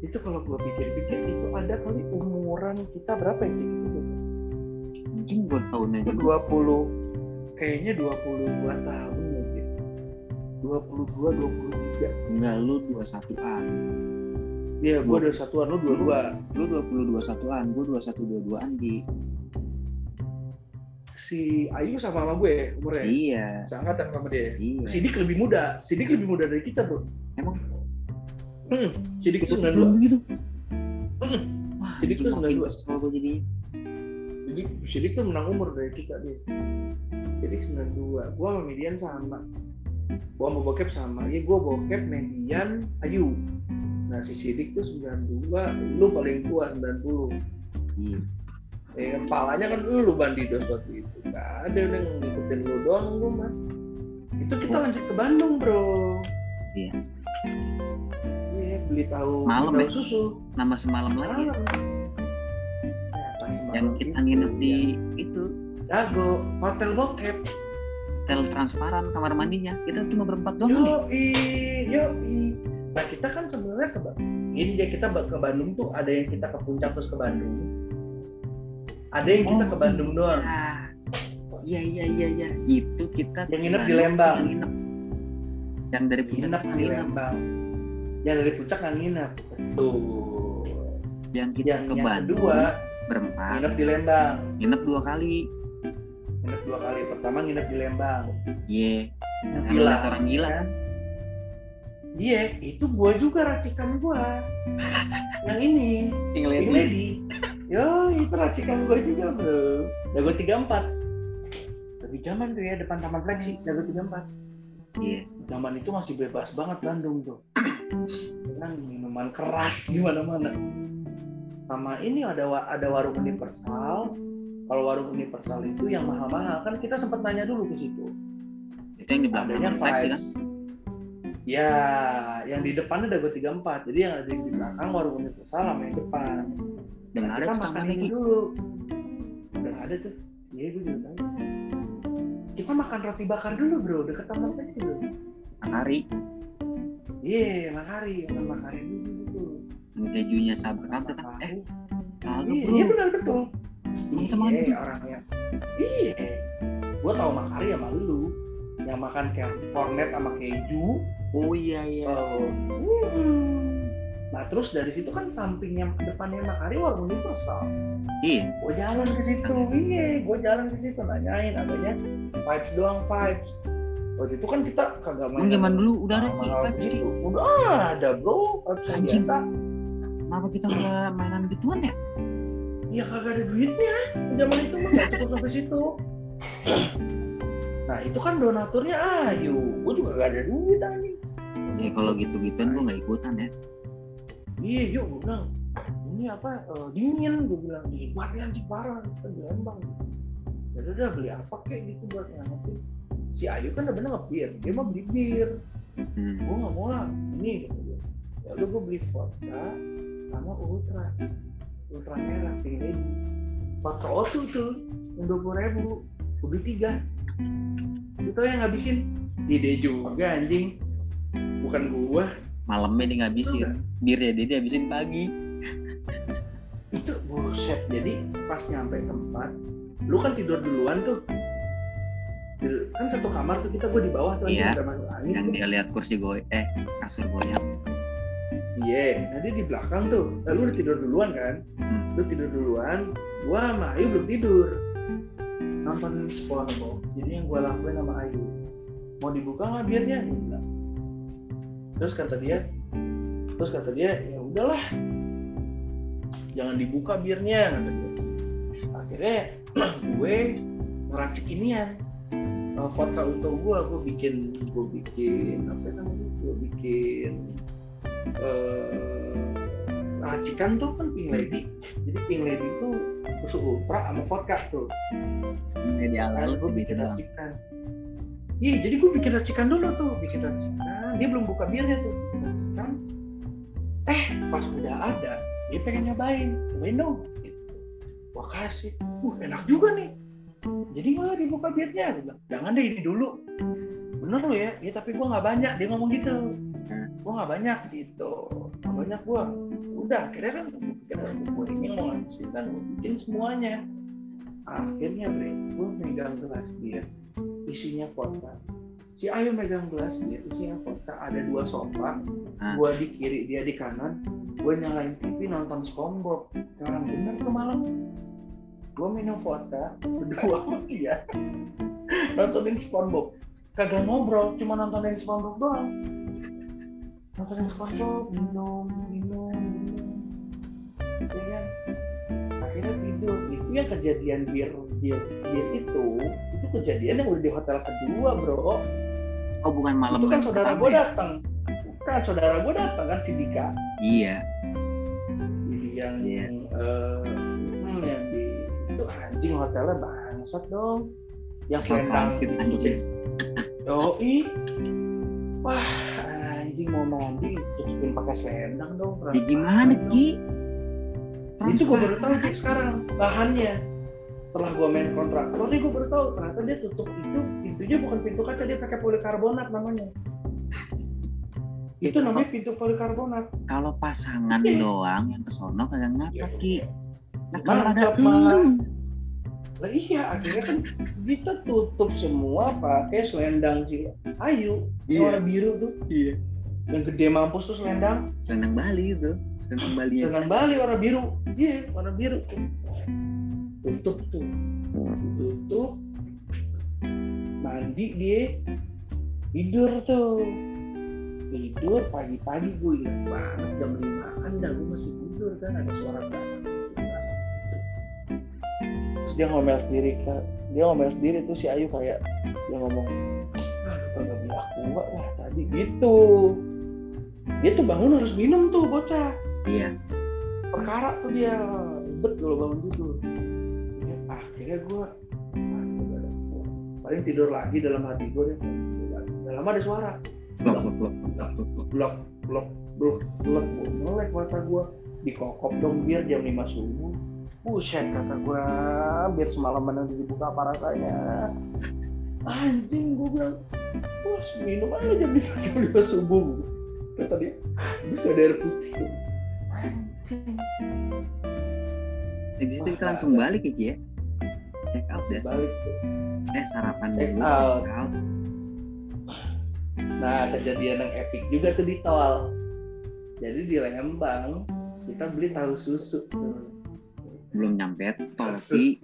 itu kalau gua pikir-pikir itu ada kali umuran kita berapa sih itu? Mungkin gua tahun aja. Dua puluh. Kayaknya dua puluh dua tahun mungkin. dua puluh dua, dua puluh tiga. Enggak, lu dua puluh satuan. Iya, gua dua puluh satuan, lu dua puluh dua. Lu, lu dua puluh dua satuan, gua dua puluh satu dua puluh duaan di. Si Ayu sama sama gue umurnya? Iya. Seangkatan sama dia. Iya. Sidik lebih muda. Sidik lebih muda dari kita, Bro. Emang? Hmm, Sidik itu sembilan puluh dua. Begitu. Hmm. Wah, Sidik itu sembilan puluh dua. Kalau gua jadi Sidik, Sidik tuh menang umur dari kita dia. Jadi sembilan puluh dua, gue sama Median sama, gue sama bokep sama, ya gue bokep, Median, Ayu. Nah si Sidik tuh sembilan puluh dua, lu paling tua sembilan puluh. Iya. Eh, kepalanya kan lu bandidos waktu itu, gak ada udah ngikutin lu doang lu mah. Itu kita lanjut ke Bandung bro. Iya. Iya beli tahu malam, beli tahu ya? Susu. Nama semalam lagi. Malam. Ya, semalam yang kita nginep di itu. Dago, hotel bokep, hotel transparan kamar mandinya. Kita cuma berempat doang nih. Yoi, yoi. Nah kita kan sebenarnya ke ini dia kita ke Bandung tuh ada yang kita ke Puncak terus ke Bandung. Ada yang kita oh, ke Bandung iya. doang. iya iya iya iya itu kita yang nginep di Lembang, nginep yang dari puncak di Lembang, yang dari puncak nggak nginep tuh, yang kita yang, ke yang Bandung kedua, berempat nginep di Lembang, nginep dua kali nginep dua kali pertama nginep di Lembang, iya yeah. Yang lihat orang gila kan, iya yeah, itu gua juga racikan gua yang ini Pink Lady, Pink Lady. Yo itu racikan gua juga bro, lagu tiga puluh empat lebih zaman tuh ya, depan Taman Fleksi lagu tiga puluh empat iya yeah. Zaman itu masih bebas banget Bandung tuh, dengan minuman keras di mana-mana, sama ini ada ada warung Universal. Kalau warung Universal itu yang mahal-mahal kan kita sempat nanya dulu ke situ, itu yang di belakang Fleksi kan ya, yang di depannya ada tiga puluh empat, jadi yang ada di belakang warung Universal sama yang depan. Dan nah, ada kita makan ini dulu. Udah ada tuh. Iya gue juga tahu. Kita makan roti bakar dulu bro, deket Taman Fleksi bro. Makari. Iya, yeah, makari. Makan makari dulu dulu. Kejunya sabar apa kan? Eh, lalu yeah, bro. Iya benar betul. Emang teman itu orangnya. Iya. Gue tau makari sama lu. Yang makan kayak cornet sama keju. Oh iya iya. Oh. Mm-hmm. Nah terus dari situ kan sampingnya depannya Makari warung Universal. Iya. Gue jalan ke situ, iya. Gue jalan ke situ nanyain, adanya vibes doang vibes. Waktu itu kan kita kagak main. Zaman dulu udah ada vibes gitu. Udah ada bro. Anjing. Kenapa kita nggak mainan gituan ya? Iya kagak ada duitnya. Zaman itu mah nggak cukup sampai situ. Nah itu kan donaturnya ayo. Gue juga nggak ada duit anjing. Ya kalau gitu-gituan gue nggak ikutan ya. Iya, yuk gue bilang, ini apa, uh, dingin, gue bilang, dingin banget anjing, parah, kita di Lembang. Yaudah, beli apa kek gitu, buat ngerti. Si Ayu kan udah bener nge-beer, dia mah beli bir. Hmm. Gue gak mau lah, ini. Yaudah gue beli vodka sama ultra. Ultra merah, pink lady. Vodka otu tuh, yang dua puluh ribu, gue beli tiga. Gue tau yang ngabisin, ide juga anjing, bukan gue. Malamnya dia ngabisin, birnya dia habisin pagi. Itu buset, jadi pas nyampe tempat, lu kan tidur duluan tuh. Kan satu kamar tuh kita, gue di bawah tuh yeah. Anjing udah masuk angin. Yang tuh. Dia lihat kursi gue, eh kasur goyang. Iya, yeah. Nah dia di belakang tuh, nah, lu udah tidur duluan kan? Hmm. Lu tidur duluan, gue sama Ayu belum tidur. Nonton SpongeBob, jadi yang gue lakuin sama Ayu. Mau dibuka nggak birnya? Enggak. Terus kata dia, terus kata dia, ya udahlah, jangan dibuka birnya, kata dia. Akhirnya gue ngeracik inian, vodka utuh gue, gue bikin, gue bikin apa namanya, gue bikin uh, racikan tuh kan Pink Lady, jadi Pink Lady itu susu ultra sama vodka tuh. Jadi alat gue bikin racikan. Iya, jadi gue bikin racikan dulu tuh, bikin racikan. Dia belum buka birnya tuh, bikin racikan. Eh, pas udah ada, dia pengen nyobain, cobain dong. Wah kasih, uh enak juga nih. Jadi malah dibuka birnya, bilang, jangan deh ini dulu. Bener lo ya, ya tapi gue nggak banyak, dia ngomong gitu. Gue nggak banyak gitu, nggak banyak gue. Udah, akhirnya kan bikin gue ini mau ngabisin kan, bikin semuanya. Akhirnya bre, gue megang gelas bir. Isinya vodka. Si Ayu megang gelas bir, isinya vodka. Ada dua sofa, gua di kiri, dia di kanan. Gua nyalain T V nonton SpongeBob. Sekarang bener tuh malam. Gua minum vodka berdua sama dia. Nontonin SpongeBob. Kagak ngobrol, cuma nontonin SpongeBob doang. Nontonin SpongeBob, minum, minum, minum. Gitu ya. Akhirnya tidur. Itu ya kejadian bir bir bir itu. Kejadian yang udah di hotel kedua bro. Oh bukan malam itu kan saudara gue datang kan saudara gue datang kan si Dika iya yang yeah. uh, hmm, yang di itu anjing hotelnya bangsat dong yang selendang oh i wah anjing mau mandi tutupin pakai selendang dong ya gimana ki itu gue baru tahu sih sekarang bahannya setelah gue main kontraktor nih gue baru tahu ternyata dia tutup itu pintunya bukan pintu kaca, dia pakai polikarbonat namanya itu, itu namanya pintu polikarbonat. Kalau pasangan doang yang kesono kagak ngapa ki, nah kalau ada lu Nah iya, akhirnya kan kita tutup semua pakai selendang si Ayu iya. Yang warna biru tuh. Iya. Yang gede mampus tuh selendang. Selendang Bali itu. Selendang Bali. Selendang Bali warna biru. Iya, warna biru. Tutup tuh. Tutup. Mandi dia. Tidur tuh. Tidur pagi-pagi gue ingat banget jam limaan dah gue masih tidur kan ada suara basah. Dia ngomel sendiri kan, dia ngomel sendiri tuh si Ayu kayak dia ngomong nggak punya aku mbak lah tadi gitu. Dia tuh bangun harus minum tuh bocah. Iya. Perkara tuh dia ribet kalau bangun tidur. Ya, akhirnya gue paling tidur lagi dalam hati gue deh. Lama ada suara. Blok blok blok blok blok blok blok melek mata gue dikokop dong biar jam lima subuh. Buset kata gue, biar semalaman yang dibuka apa rasanya. Anjing gue bilang, bos minum aja jam lima subuh. Kata dia, abis ada air putih. Anjing. Abis itu kita langsung balik ya Ki ya? Check out ya? Balik tuh. Eh sarapan dulu, check out. Check out. Nah kejadian yang epic juga tuh di tol. Jadi di Lembang, kita beli tahu susu tuh. Belum nyampe tol sih.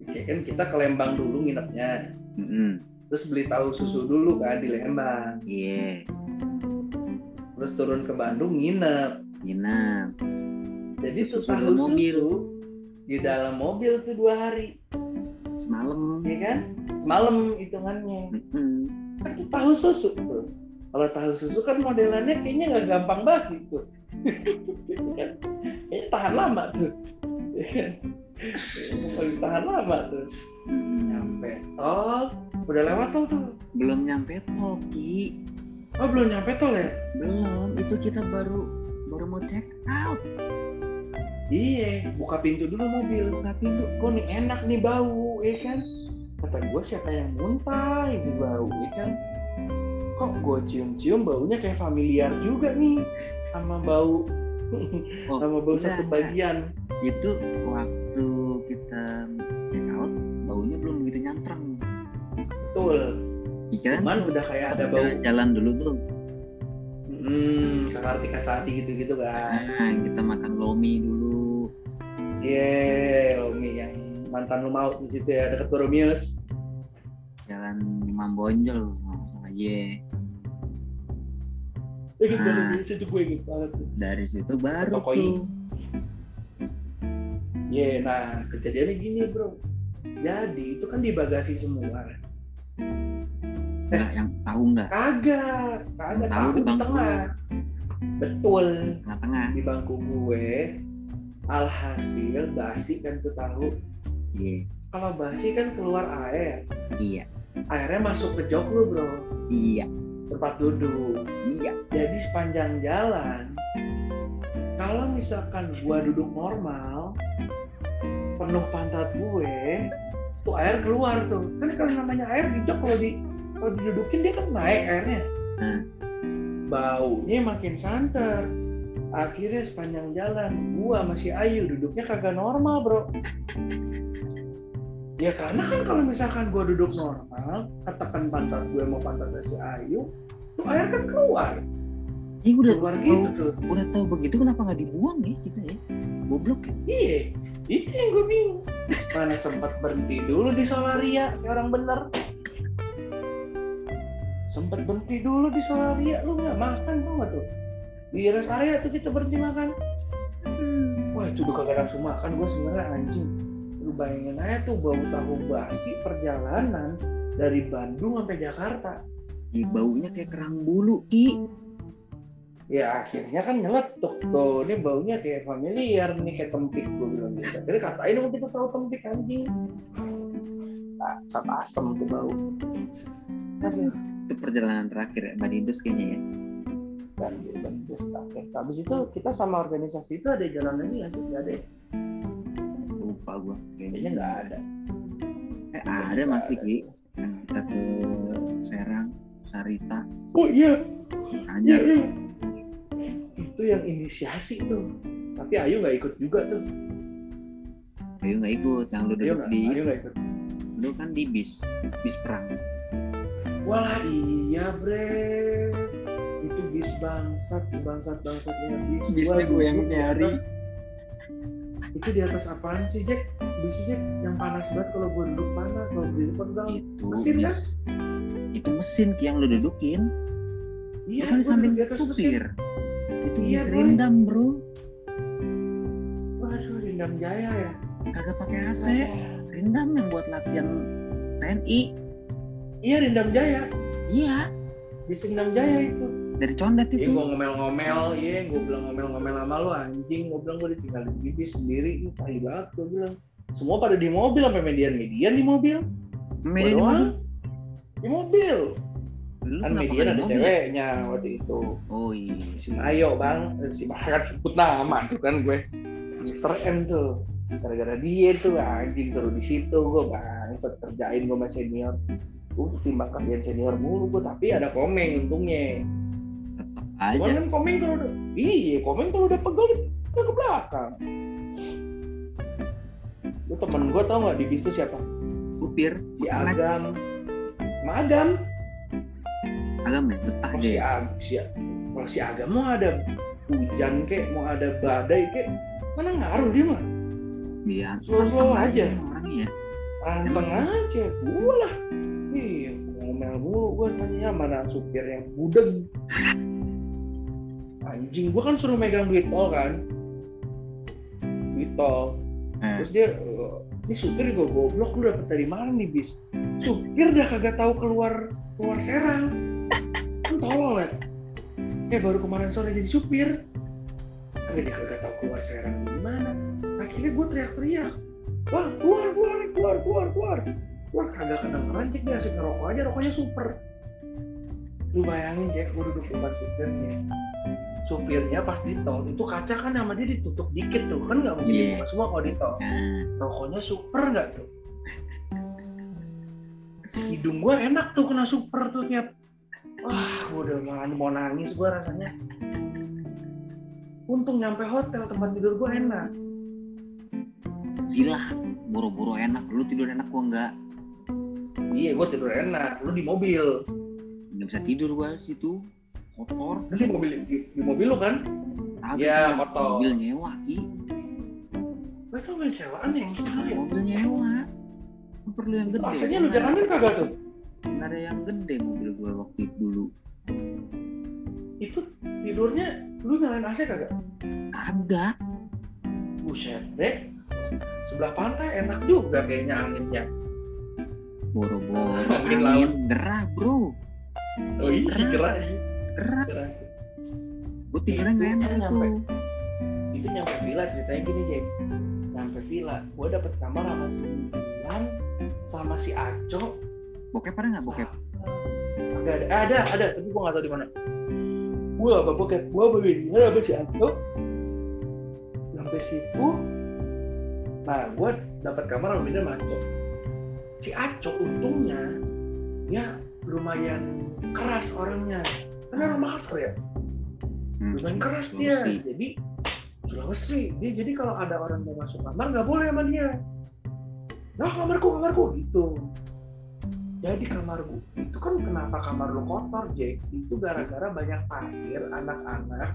Oke kan kita ke Lembang dulu nginepnya. Mm-hmm. Terus beli tahu susu dulu kan di Lembang. Iya. Yeah. Terus turun ke Bandung nginep. Nginep. Jadi tuh tahu mobil susu di dalam mobil tuh dua hari. Semalam. Iya kan? Semalam hitungannya. Mm-hmm. Kan tahu susu tuh. Kalau tahu susu kan modelannya kayaknya nggak gampang basi tuh. Kayaknya tahan lama tuh. Paling tahan lama tuh. Nyampe tol, udah lewat tol tuh. Belum nyampe tol, Ki. Oh, belum nyampe tol ya? Belum, itu kita baru baru mau check out. Iya, buka pintu dulu mobil. Buka pintu, kok nih enak nih bau, ya kan? Kata gue siapa yang muntah ini bau, ya kan? Kok gue cium-cium baunya kayak familiar juga nih sama bau oh, sama bau satu bagian. Itu waktu kita check out baunya belum begitu nyantrang. Betul. Ikan. Cuman udah kayak ada bau jalan dulu tuh. Hmm, Kartika Sati gitu-gitu kan. Nah, kita makan lomi dulu. Ye, yeah, lomi yang mantan lu mau di situ ya dekat Boromius. Jalan Imam Bonjol. Iya. Yeah. Nah, dari situ baru Tokoi. Tuh. Iya, yeah, nah kejadiannya gini bro. Jadi itu kan di bagasi semua. Nah, eh, yang tahu nggak? Kagak, kagak tahu di bangku tengah. Betul. Tengah-tengah. Di bangku gue. Alhasil basi kan tuh tahu. Iya. Yeah. Kalau basi kan keluar air. Iya. Yeah. Airnya masuk ke jok lu bro. Iya. Tempat duduk. Iya. Jadi sepanjang jalan, kalau misalkan gua duduk normal, penuh pantat gue, tuh air keluar tuh. Kan kalau namanya air di jok kalau di kalau didudukin dia kan naik airnya. Hmm. Baunya makin santer. Akhirnya sepanjang jalan, gua masih Ayu duduknya kagak normal bro. Ya karena kan kalau misalkan gue duduk normal, ketekan pantat gue mau pantat si Ayu, tuh air kan keluar. Iya udah keluar tau, gitu tuh. Udah tahu begitu kenapa nggak dibuang ya gitu ya? Goblok ya? Iya, itu yang gue bingung. Mana sempat berhenti dulu di Solaria, ya orang bener. Sempat berhenti dulu di Solaria, lu nggak makan tau nggak tuh? Di rest area tuh kita berhenti makan. Hmm. Wah itu udah kagak langsung makan gue sebenarnya anjing. Lu bayangin aja tuh bau tahu basi perjalanan dari Bandung sampai Jakarta. Ih baunya kayak kerang bulu Ki. Ya akhirnya kan nyeletuk tuh. Ini baunya kayak familiar nih kayak tempik gue bilang gitu. Jadi katain lu kita tahu tempik anjing. Nah, sat asem tuh bau. Aduh. Itu perjalanan terakhir ya Bandindus kayaknya ya. Bandindus terakhir. Habis itu kita sama organisasi itu ada jalan lagi nggak sih? Nggak ada. Lupa gue kayaknya nggak ada eh ada masih Ki yang kita ke Serang Sarita oh iya hanya iya, iya. Itu yang inisiasi tuh tapi Ayu nggak ikut juga tuh Ayu nggak ikut, yang lu duduk di lu kan di bis, bis perang. Wah iya bre, itu bis bangsat, bangsat bangsatnya bis. Bisnya gue yang nyari. Itu di atas apaan sih Jack? Bis Jack yang panas banget, kalau gue duduk panas, kalau gue duduk pegang. Itu mesin bis, kan? Itu mesin yang lu dudukin. Iya, kan di samping supir. Mesin. Itu iya, bis rendam bro. Waduh, rendam jaya ya. Kagak pakai A C, rendam yang buat latihan T N I. Iya, rendam jaya. Iya. Bis rendam jaya itu. Dari condet itu. Iya, gue ngomel-ngomel, iya, gue bilang ngomel-ngomel sama lu anjing, gue bilang gue ditinggalin bibis sendiri, ini parah banget gue bilang. Semua pada di mobil, sampai median-median di mobil. Median di mobil? Di mobil. Kan median ada ceweknya waktu itu. Oh iya. Si Mayo bang, si Mayo sebut nama tuh kan gue. Mister M tuh. Gara-gara dia tuh anjing suruh di situ gue bang, kerjain gue sama senior. Gue timbang kerjaan senior mulu gue, tapi ada komeng untungnya. Cuman kan komen kalau udah, iya komen kalau udah pegel dia ke belakang. Lu temen gue tau gak di bis itu siapa? Supir. Si Agam. Ma Agam. Agam ya? Betah deh. Kalau si Agam mau ada hujan kek, mau ada badai kek, mana ngaruh dia mah. Iya, slow-slow aja. Anteng aja, gue lah. Iya, ngomel mulu gue tanya, mana supir yang budeg. Anjing, gue kan suruh megang duit tol kan, duit tol. Eh. Terus dia, ini supir gue goblok, lu dapet dari mana nih bis? Supir dah kagak tahu keluar keluar Serang, kan tolol ya. Kayak baru kemarin sore jadi supir, tapi dia kagak tahu keluar Serang di mana. Akhirnya gue teriak-teriak, wah keluar keluar keluar keluar keluar, wah kagak kedengeran Cek, dia asik ngerokok aja, rokoknya super. Lu bayangin Cek, gue duduk depan supirnya. Supirnya pas di tol itu kaca kan sama dia ditutup dikit tuh kan, nggak mungkin yeah. Semua kalau di tol rokoknya super nggak tuh, hidung gue enak tuh kena super tuh tiap, wah gue udah mau nangis gue rasanya. Untung nyampe hotel tempat tidur gue enak, gila buru-buru enak, lu tidur enak gue nggak. Iya gue tidur enak, lu di mobil nggak bisa tidur gue situ. Motor di mobil, di, di mobil lu kan? Tapi ya motor. Mobil nyewa ki. Wah itu mobil sewaan yang kecil. Mobil nyewa. Perlu yang gede. Asalnya lu jalanin kagak tuh? Nggak ada yang gede mobil gue waktu itu dulu. Itu tidurnya lu nyalain A C kagak? Kagak. Buset deh. Sebelah pantai enak juga kayaknya anginnya. Boro-boro angin, angin gerah bro. Oh iya gerah. Gerak. Gue tidurnya nggak enak itu. Itu nyampe villa ceritanya gini Jack. Nyampe villa, gue dapet kamar sama si Ilan, sama si Aco. Bokep ada nggak bokep? Ada, ada, ada. Tapi gue nggak tahu di mana. Gue apa bokep? Gue berbeda sama si Aco. Sampai situ, nah gue dapet kamar sama beda sama Aco. Si Aco untungnya, ya lumayan keras orangnya. Karena rumah kasar ya, lumayan hmm, keras dia, jadi Sulawesi dia, jadi kalau ada orang mau masuk kamar nggak boleh sama dia. Nah kamarku kamarku gitu. Jadi kamarku itu kan kenapa kamar lu kotor Jack? Itu gara-gara banyak pasir anak-anak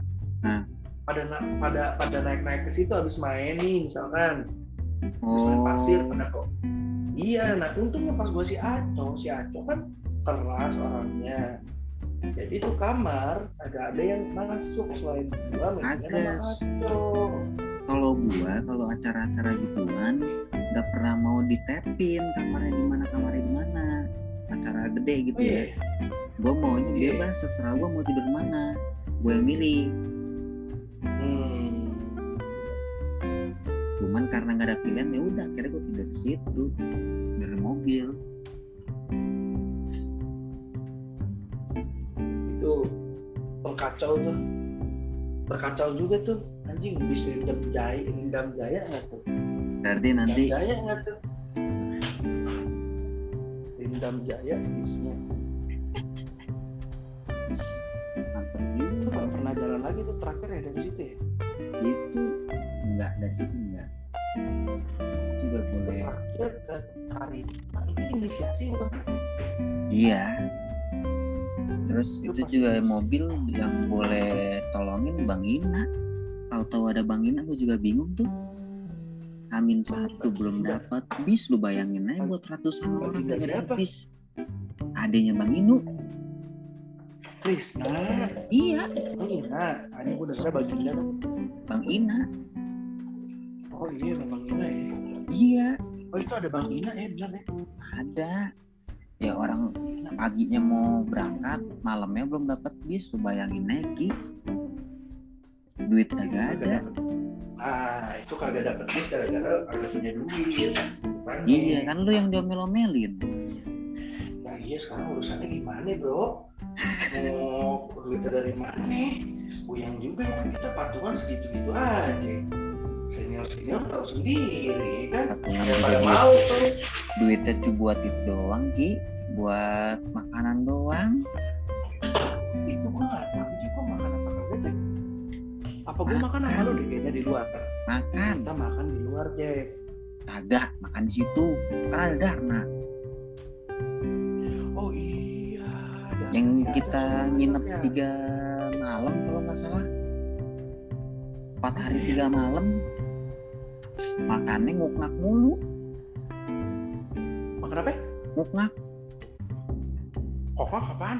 hmm. pada na- pada pada naik-naik ke situ habis main nih misalkan, habis main pasir pada kok. Iya, nah untungnya pas gua si Aco, si Aco kan keras orangnya. Jadi tuh kamar agak ada yang masuk selain gua, makanya masuk. Kalau gua kalau acara-acara gituan nggak pernah mau ditepin kamarnya di mana kamarnya di mana. Acara gede gitu oh, ya. Iya. Gua mau bebas seserah gua mau tidur mana. Gua yang milih. Hmm. Cuman karena nggak ada pilihan ya udah akhirnya gua tidur di situ, tidur di mobil. Kacau tuh, berkacau juga tuh, anjing bisa rendam jaya, rendam jaya nggak tuh? Nanti nanti. Rendam jaya nggak tuh? Rendam jaya bisnya. Mantap gitu, nggak pernah jalan lagi tuh terakhir ya dari situ ya? Itu nggak dari situ nggak. Itu juga boleh. Iya. Terus itu juga mobil yang boleh tolongin Bang Ina. Tahu-tahu ada Bang Ina, aku juga bingung tuh. Amin satu belum dapat bis, lu bayangin aja buat ratusan orang gak ada bis. Adanya Bang Inu. Krisna. Iya. Bang Ina. Ini gue udah baju dia. Bang Ina. Oh iya, Bang Ina ya. Iya. Oh itu ada Bang Ina ya, benar ya? Ada. Ya orang paginya mau berangkat, malamnya belum dapat bis, lu bayangin aja Ki. Duit kagak ada. Ah, itu kagak dapat bis gara-gara kagak punya duit. Bukan iya, nih. Kan lu yang diomel-omelin. Nah, iya sekarang urusannya gimana, Bro? Mau duitnya dari mana? Buyang juga kan kita patungan segitu-gitu aja. Senior-senior tahu sendiri kan. Patungan pada mau tuh. Duitnya cuma buat itu doang, Ki. Buat makanan doang. Itu gua enggak tahu sih kok makan apa kagak deh. Apa gua makan apa lu deh kayaknya di luar. Makan. Kita makan di luar, Jack. Kagak, makan di situ. Kan ada Darna. Oh iya. Yang kita nginep tiga malam kalau nggak salah, empat hari tiga malam, makannya nguk-ngak mulu. Makan apa? Nguk-ngak. Kokok apaan?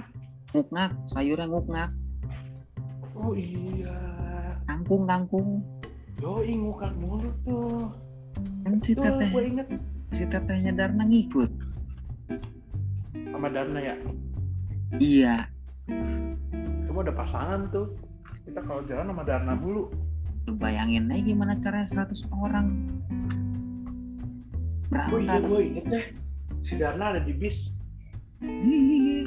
Nguk-ngak, sayurnya nguk-ngak. Oh iya. Kangkung-kangkung. Yoi nguk-ngak mulu tuh. Kan si teteh, si tetehnya Darna ngikut. Sama Darna ya? Iya. Kamu ada pasangan tuh. Kita kalau jalan sama Darna mulu. Lu bayangin aja gimana caranya seratus orang. Gue inget, gue inget deh. Si Darna ada di bis. Hihihi.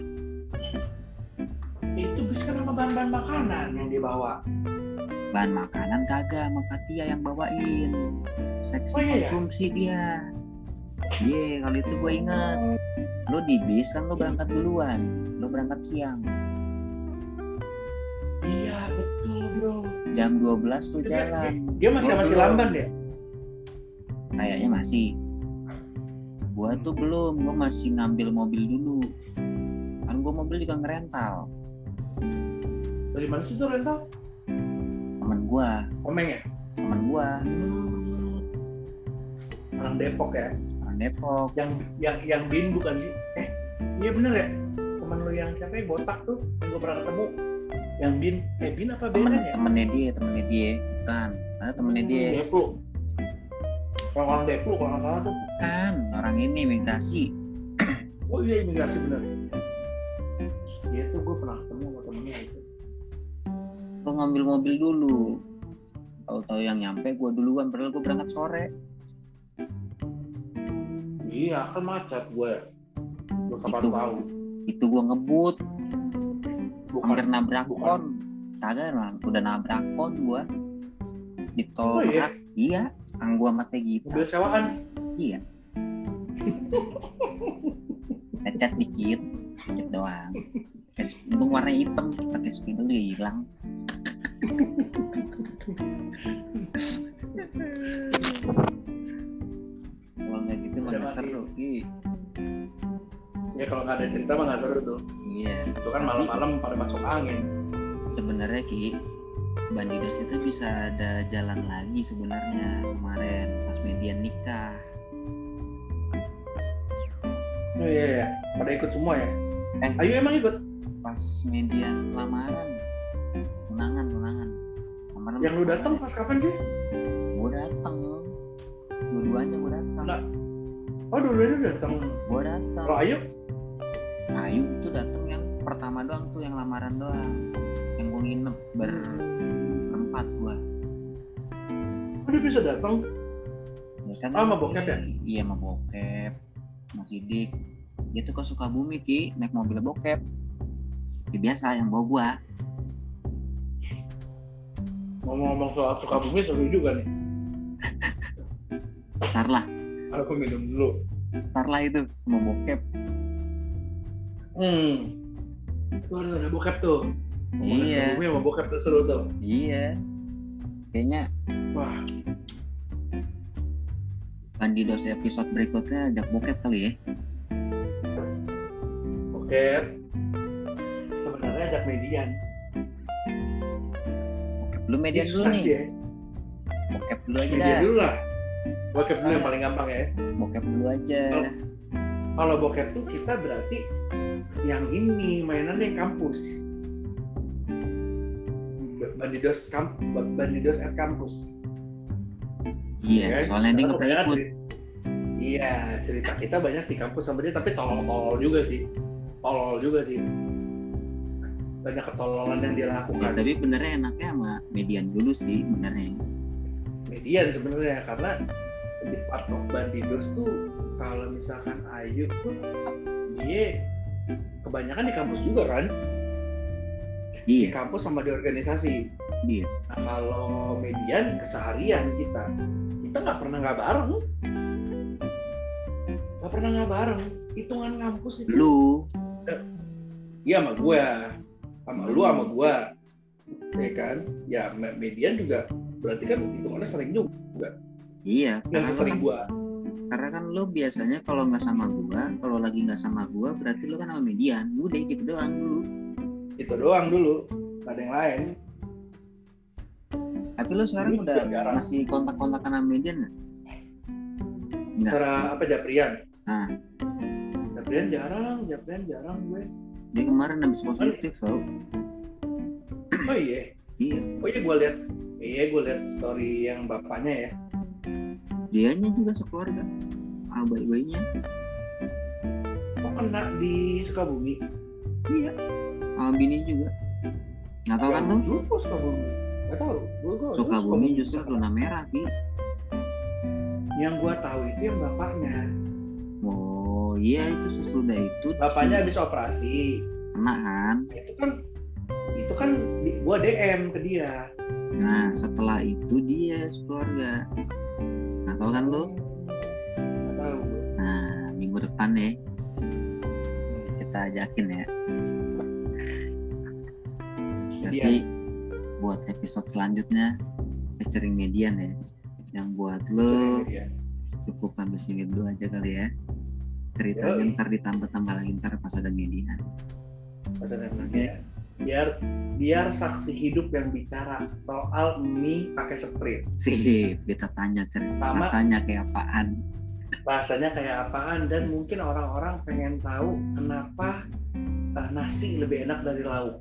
Itu bis kan sama bahan-bahan makanan yang dibawa. Bahan makanan kagak sama Katia yang bawain. Seksi oh, iya, konsumsi dia. Ye, kalau itu gue inget. Lo di bis kan lo berangkat duluan, lo berangkat siang. Iya betul bro. Jam dua belas tuh jalan. Dia masih gua masih belum. Lamban ya? Kayaknya masih. Gua tuh belum, gua masih ngambil mobil dulu. Kan gua mobil juga ngerental. Dari mana sih tuh rental? Temen gua. Komeng ya? Temen gua. Orang Depok ya? Depok. Yang yang yang bin bukan sih? Eh, iya bener ya. Temen lu yang siapa? Botak tuh, yang gue pernah ketemu. Yang bin, eh bin apa bin ya? Temennya dia, temennya dia, bukan. Ada temennya hmm, dia. Depok. Kalau orang Depok, kalau nggak salah tuh. Kan, orang ini migrasi. Oh iya migrasi bener. Dia tuh gue pernah ketemu sama temennya itu. Gue ngambil mobil dulu. Tahu-tahu yang nyampe gue duluan, padahal gue berangkat sore. Iya kan macet gue, gue kapan itu, tahu. Itu gue ngebut, hampir nabrak kon, kagak lah, udah nabrak kon gue di tol. Oh, iya, iya, ang gue mati gitu. Mobil sewaan? Iya. Lecet dikit, dikit doang. Untung warna hitam, pakai spidol dia hilang. Nggak gitu mah nggak seru Ki. Ya kalau nggak ada cerita mah nggak seru tuh. Iya. Itu kan malam-malam pada masuk angin. Sebenarnya Ki, Bandidos itu bisa ada jalan lagi sebenarnya kemarin pas Median nikah. Oh iya, iya. Pada ikut semua ya? Eh, ayo emang ikut? Pas Median lamaran, tunangan, tunangan. Lamaran. Yang lu datang pas kapan sih? Gua datang. Dua-duanya gue datang. Nah. Oh dua-duanya datang. Gue datang. Kalau Ayu? Ayu tuh datang yang pertama doang tuh, yang lamaran doang. Yang gue nginep berempat gue. Oh dia bisa datang? Ya kan. Oh sama bokep ya? Iya sama bokep, Mas Sidik. Dia tuh ke Sukabumi Ki, naik mobil bokep. Dia biasa yang bawa gue. Ngomong-ngomong soal Sukabumi seru juga nih. Tarlah. Aku minum dulu. Tarlah itu mau bokep. Hmm. Itu ada bokep tuh. Iya. Gue mau bokep tuh seru tuh. Iya. Kayaknya. Wah. Bandidos episode berikutnya ajak bokep kali ya. Bokep sebenarnya ajak median. Bokep dulu median dulu nih ya. Bokep dulu aja median dah. Dulu lah. Bokep dulu yang paling gampang ya. Bokep dulu aja. Kalau bokep tuh kita berarti yang ini mainannya kampus. Bandidos kamp, Bandidos at kampus. Iya, okay. Soalnya dia nggak pernah ikut. Iya, cerita kita banyak di kampus sama dia, tapi tolol-tolol juga sih, tolol juga sih, banyak ketololan yang dia lakukan. Ya, tapi benernya enaknya sama median dulu sih, benernya. Median sebenarnya karena di part of Bandidos tuh kalau misalkan Ayu tuh dia kebanyakan di kampus juga kan? Iya. Di kampus sama di organisasi. Iya. Nah, kalau median keseharian kita. Kita nggak pernah nggak bareng, nggak pernah nggak bareng. Hitungan kampus itu. Lu? Iya sama gue, sama lu sama gue, ya kan? Ya median juga, berarti kan hitungannya sering juga. Iya. Nggak sering kan, gue. Karena kan lu biasanya kalau nggak sama gue, kalau lagi nggak sama gue, berarti lu kan sama median. Lu deh gitu doang dulu. Itu doang dulu, nggak ada yang lain. Tapi lo sekarang udah jarang. Masih kontak-kontakan sama median nggak? Cara apa Japrian? Nah, Japrian jarang, Japrian jarang gue. Dia kemarin habis positif tau? Oh iya. Iya. Oh iya gue lihat, iya gue lihat story yang bapaknya ya. Dianya juga sekeluarga, ah bayi-bayinya. Kok kena di Sukabumi? Iya. Sama bini juga. Nggak tahu kan lo? Lupus Sukabumi. Gak tau, gue gue Sukabumi justru zona merah sih. Yang gue tahu itu yang bapaknya. Oh iya, itu sesudah itu bapaknya habis operasi. Kena kan? Itu kan, itu kan gue D M ke dia. Nah setelah itu dia sekeluarga. Nah tau kan lo? Gak tau. Nah minggu depan ya kita ajakin ya. Jadi buat episode selanjutnya featuring median ya, yang buat lo cukup ambil singgit dulu aja kali ya ceritanya. Yo, ntar ditambah-tambah lagi ntar pas ada median, pas ada median. Okay. biar biar saksi hidup yang bicara soal mie pakai spray sih, kita tanya cerita rasanya kayak apaan, rasanya kayak apaan, dan mungkin orang-orang pengen tahu kenapa uh, nasi lebih enak dari lauk.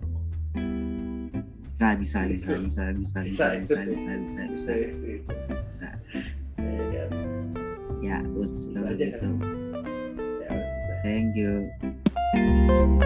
Bisa bisa bisa bisa bisa bisa bisa bisa bisa bisa bisa ya, udah gitu. Thank you.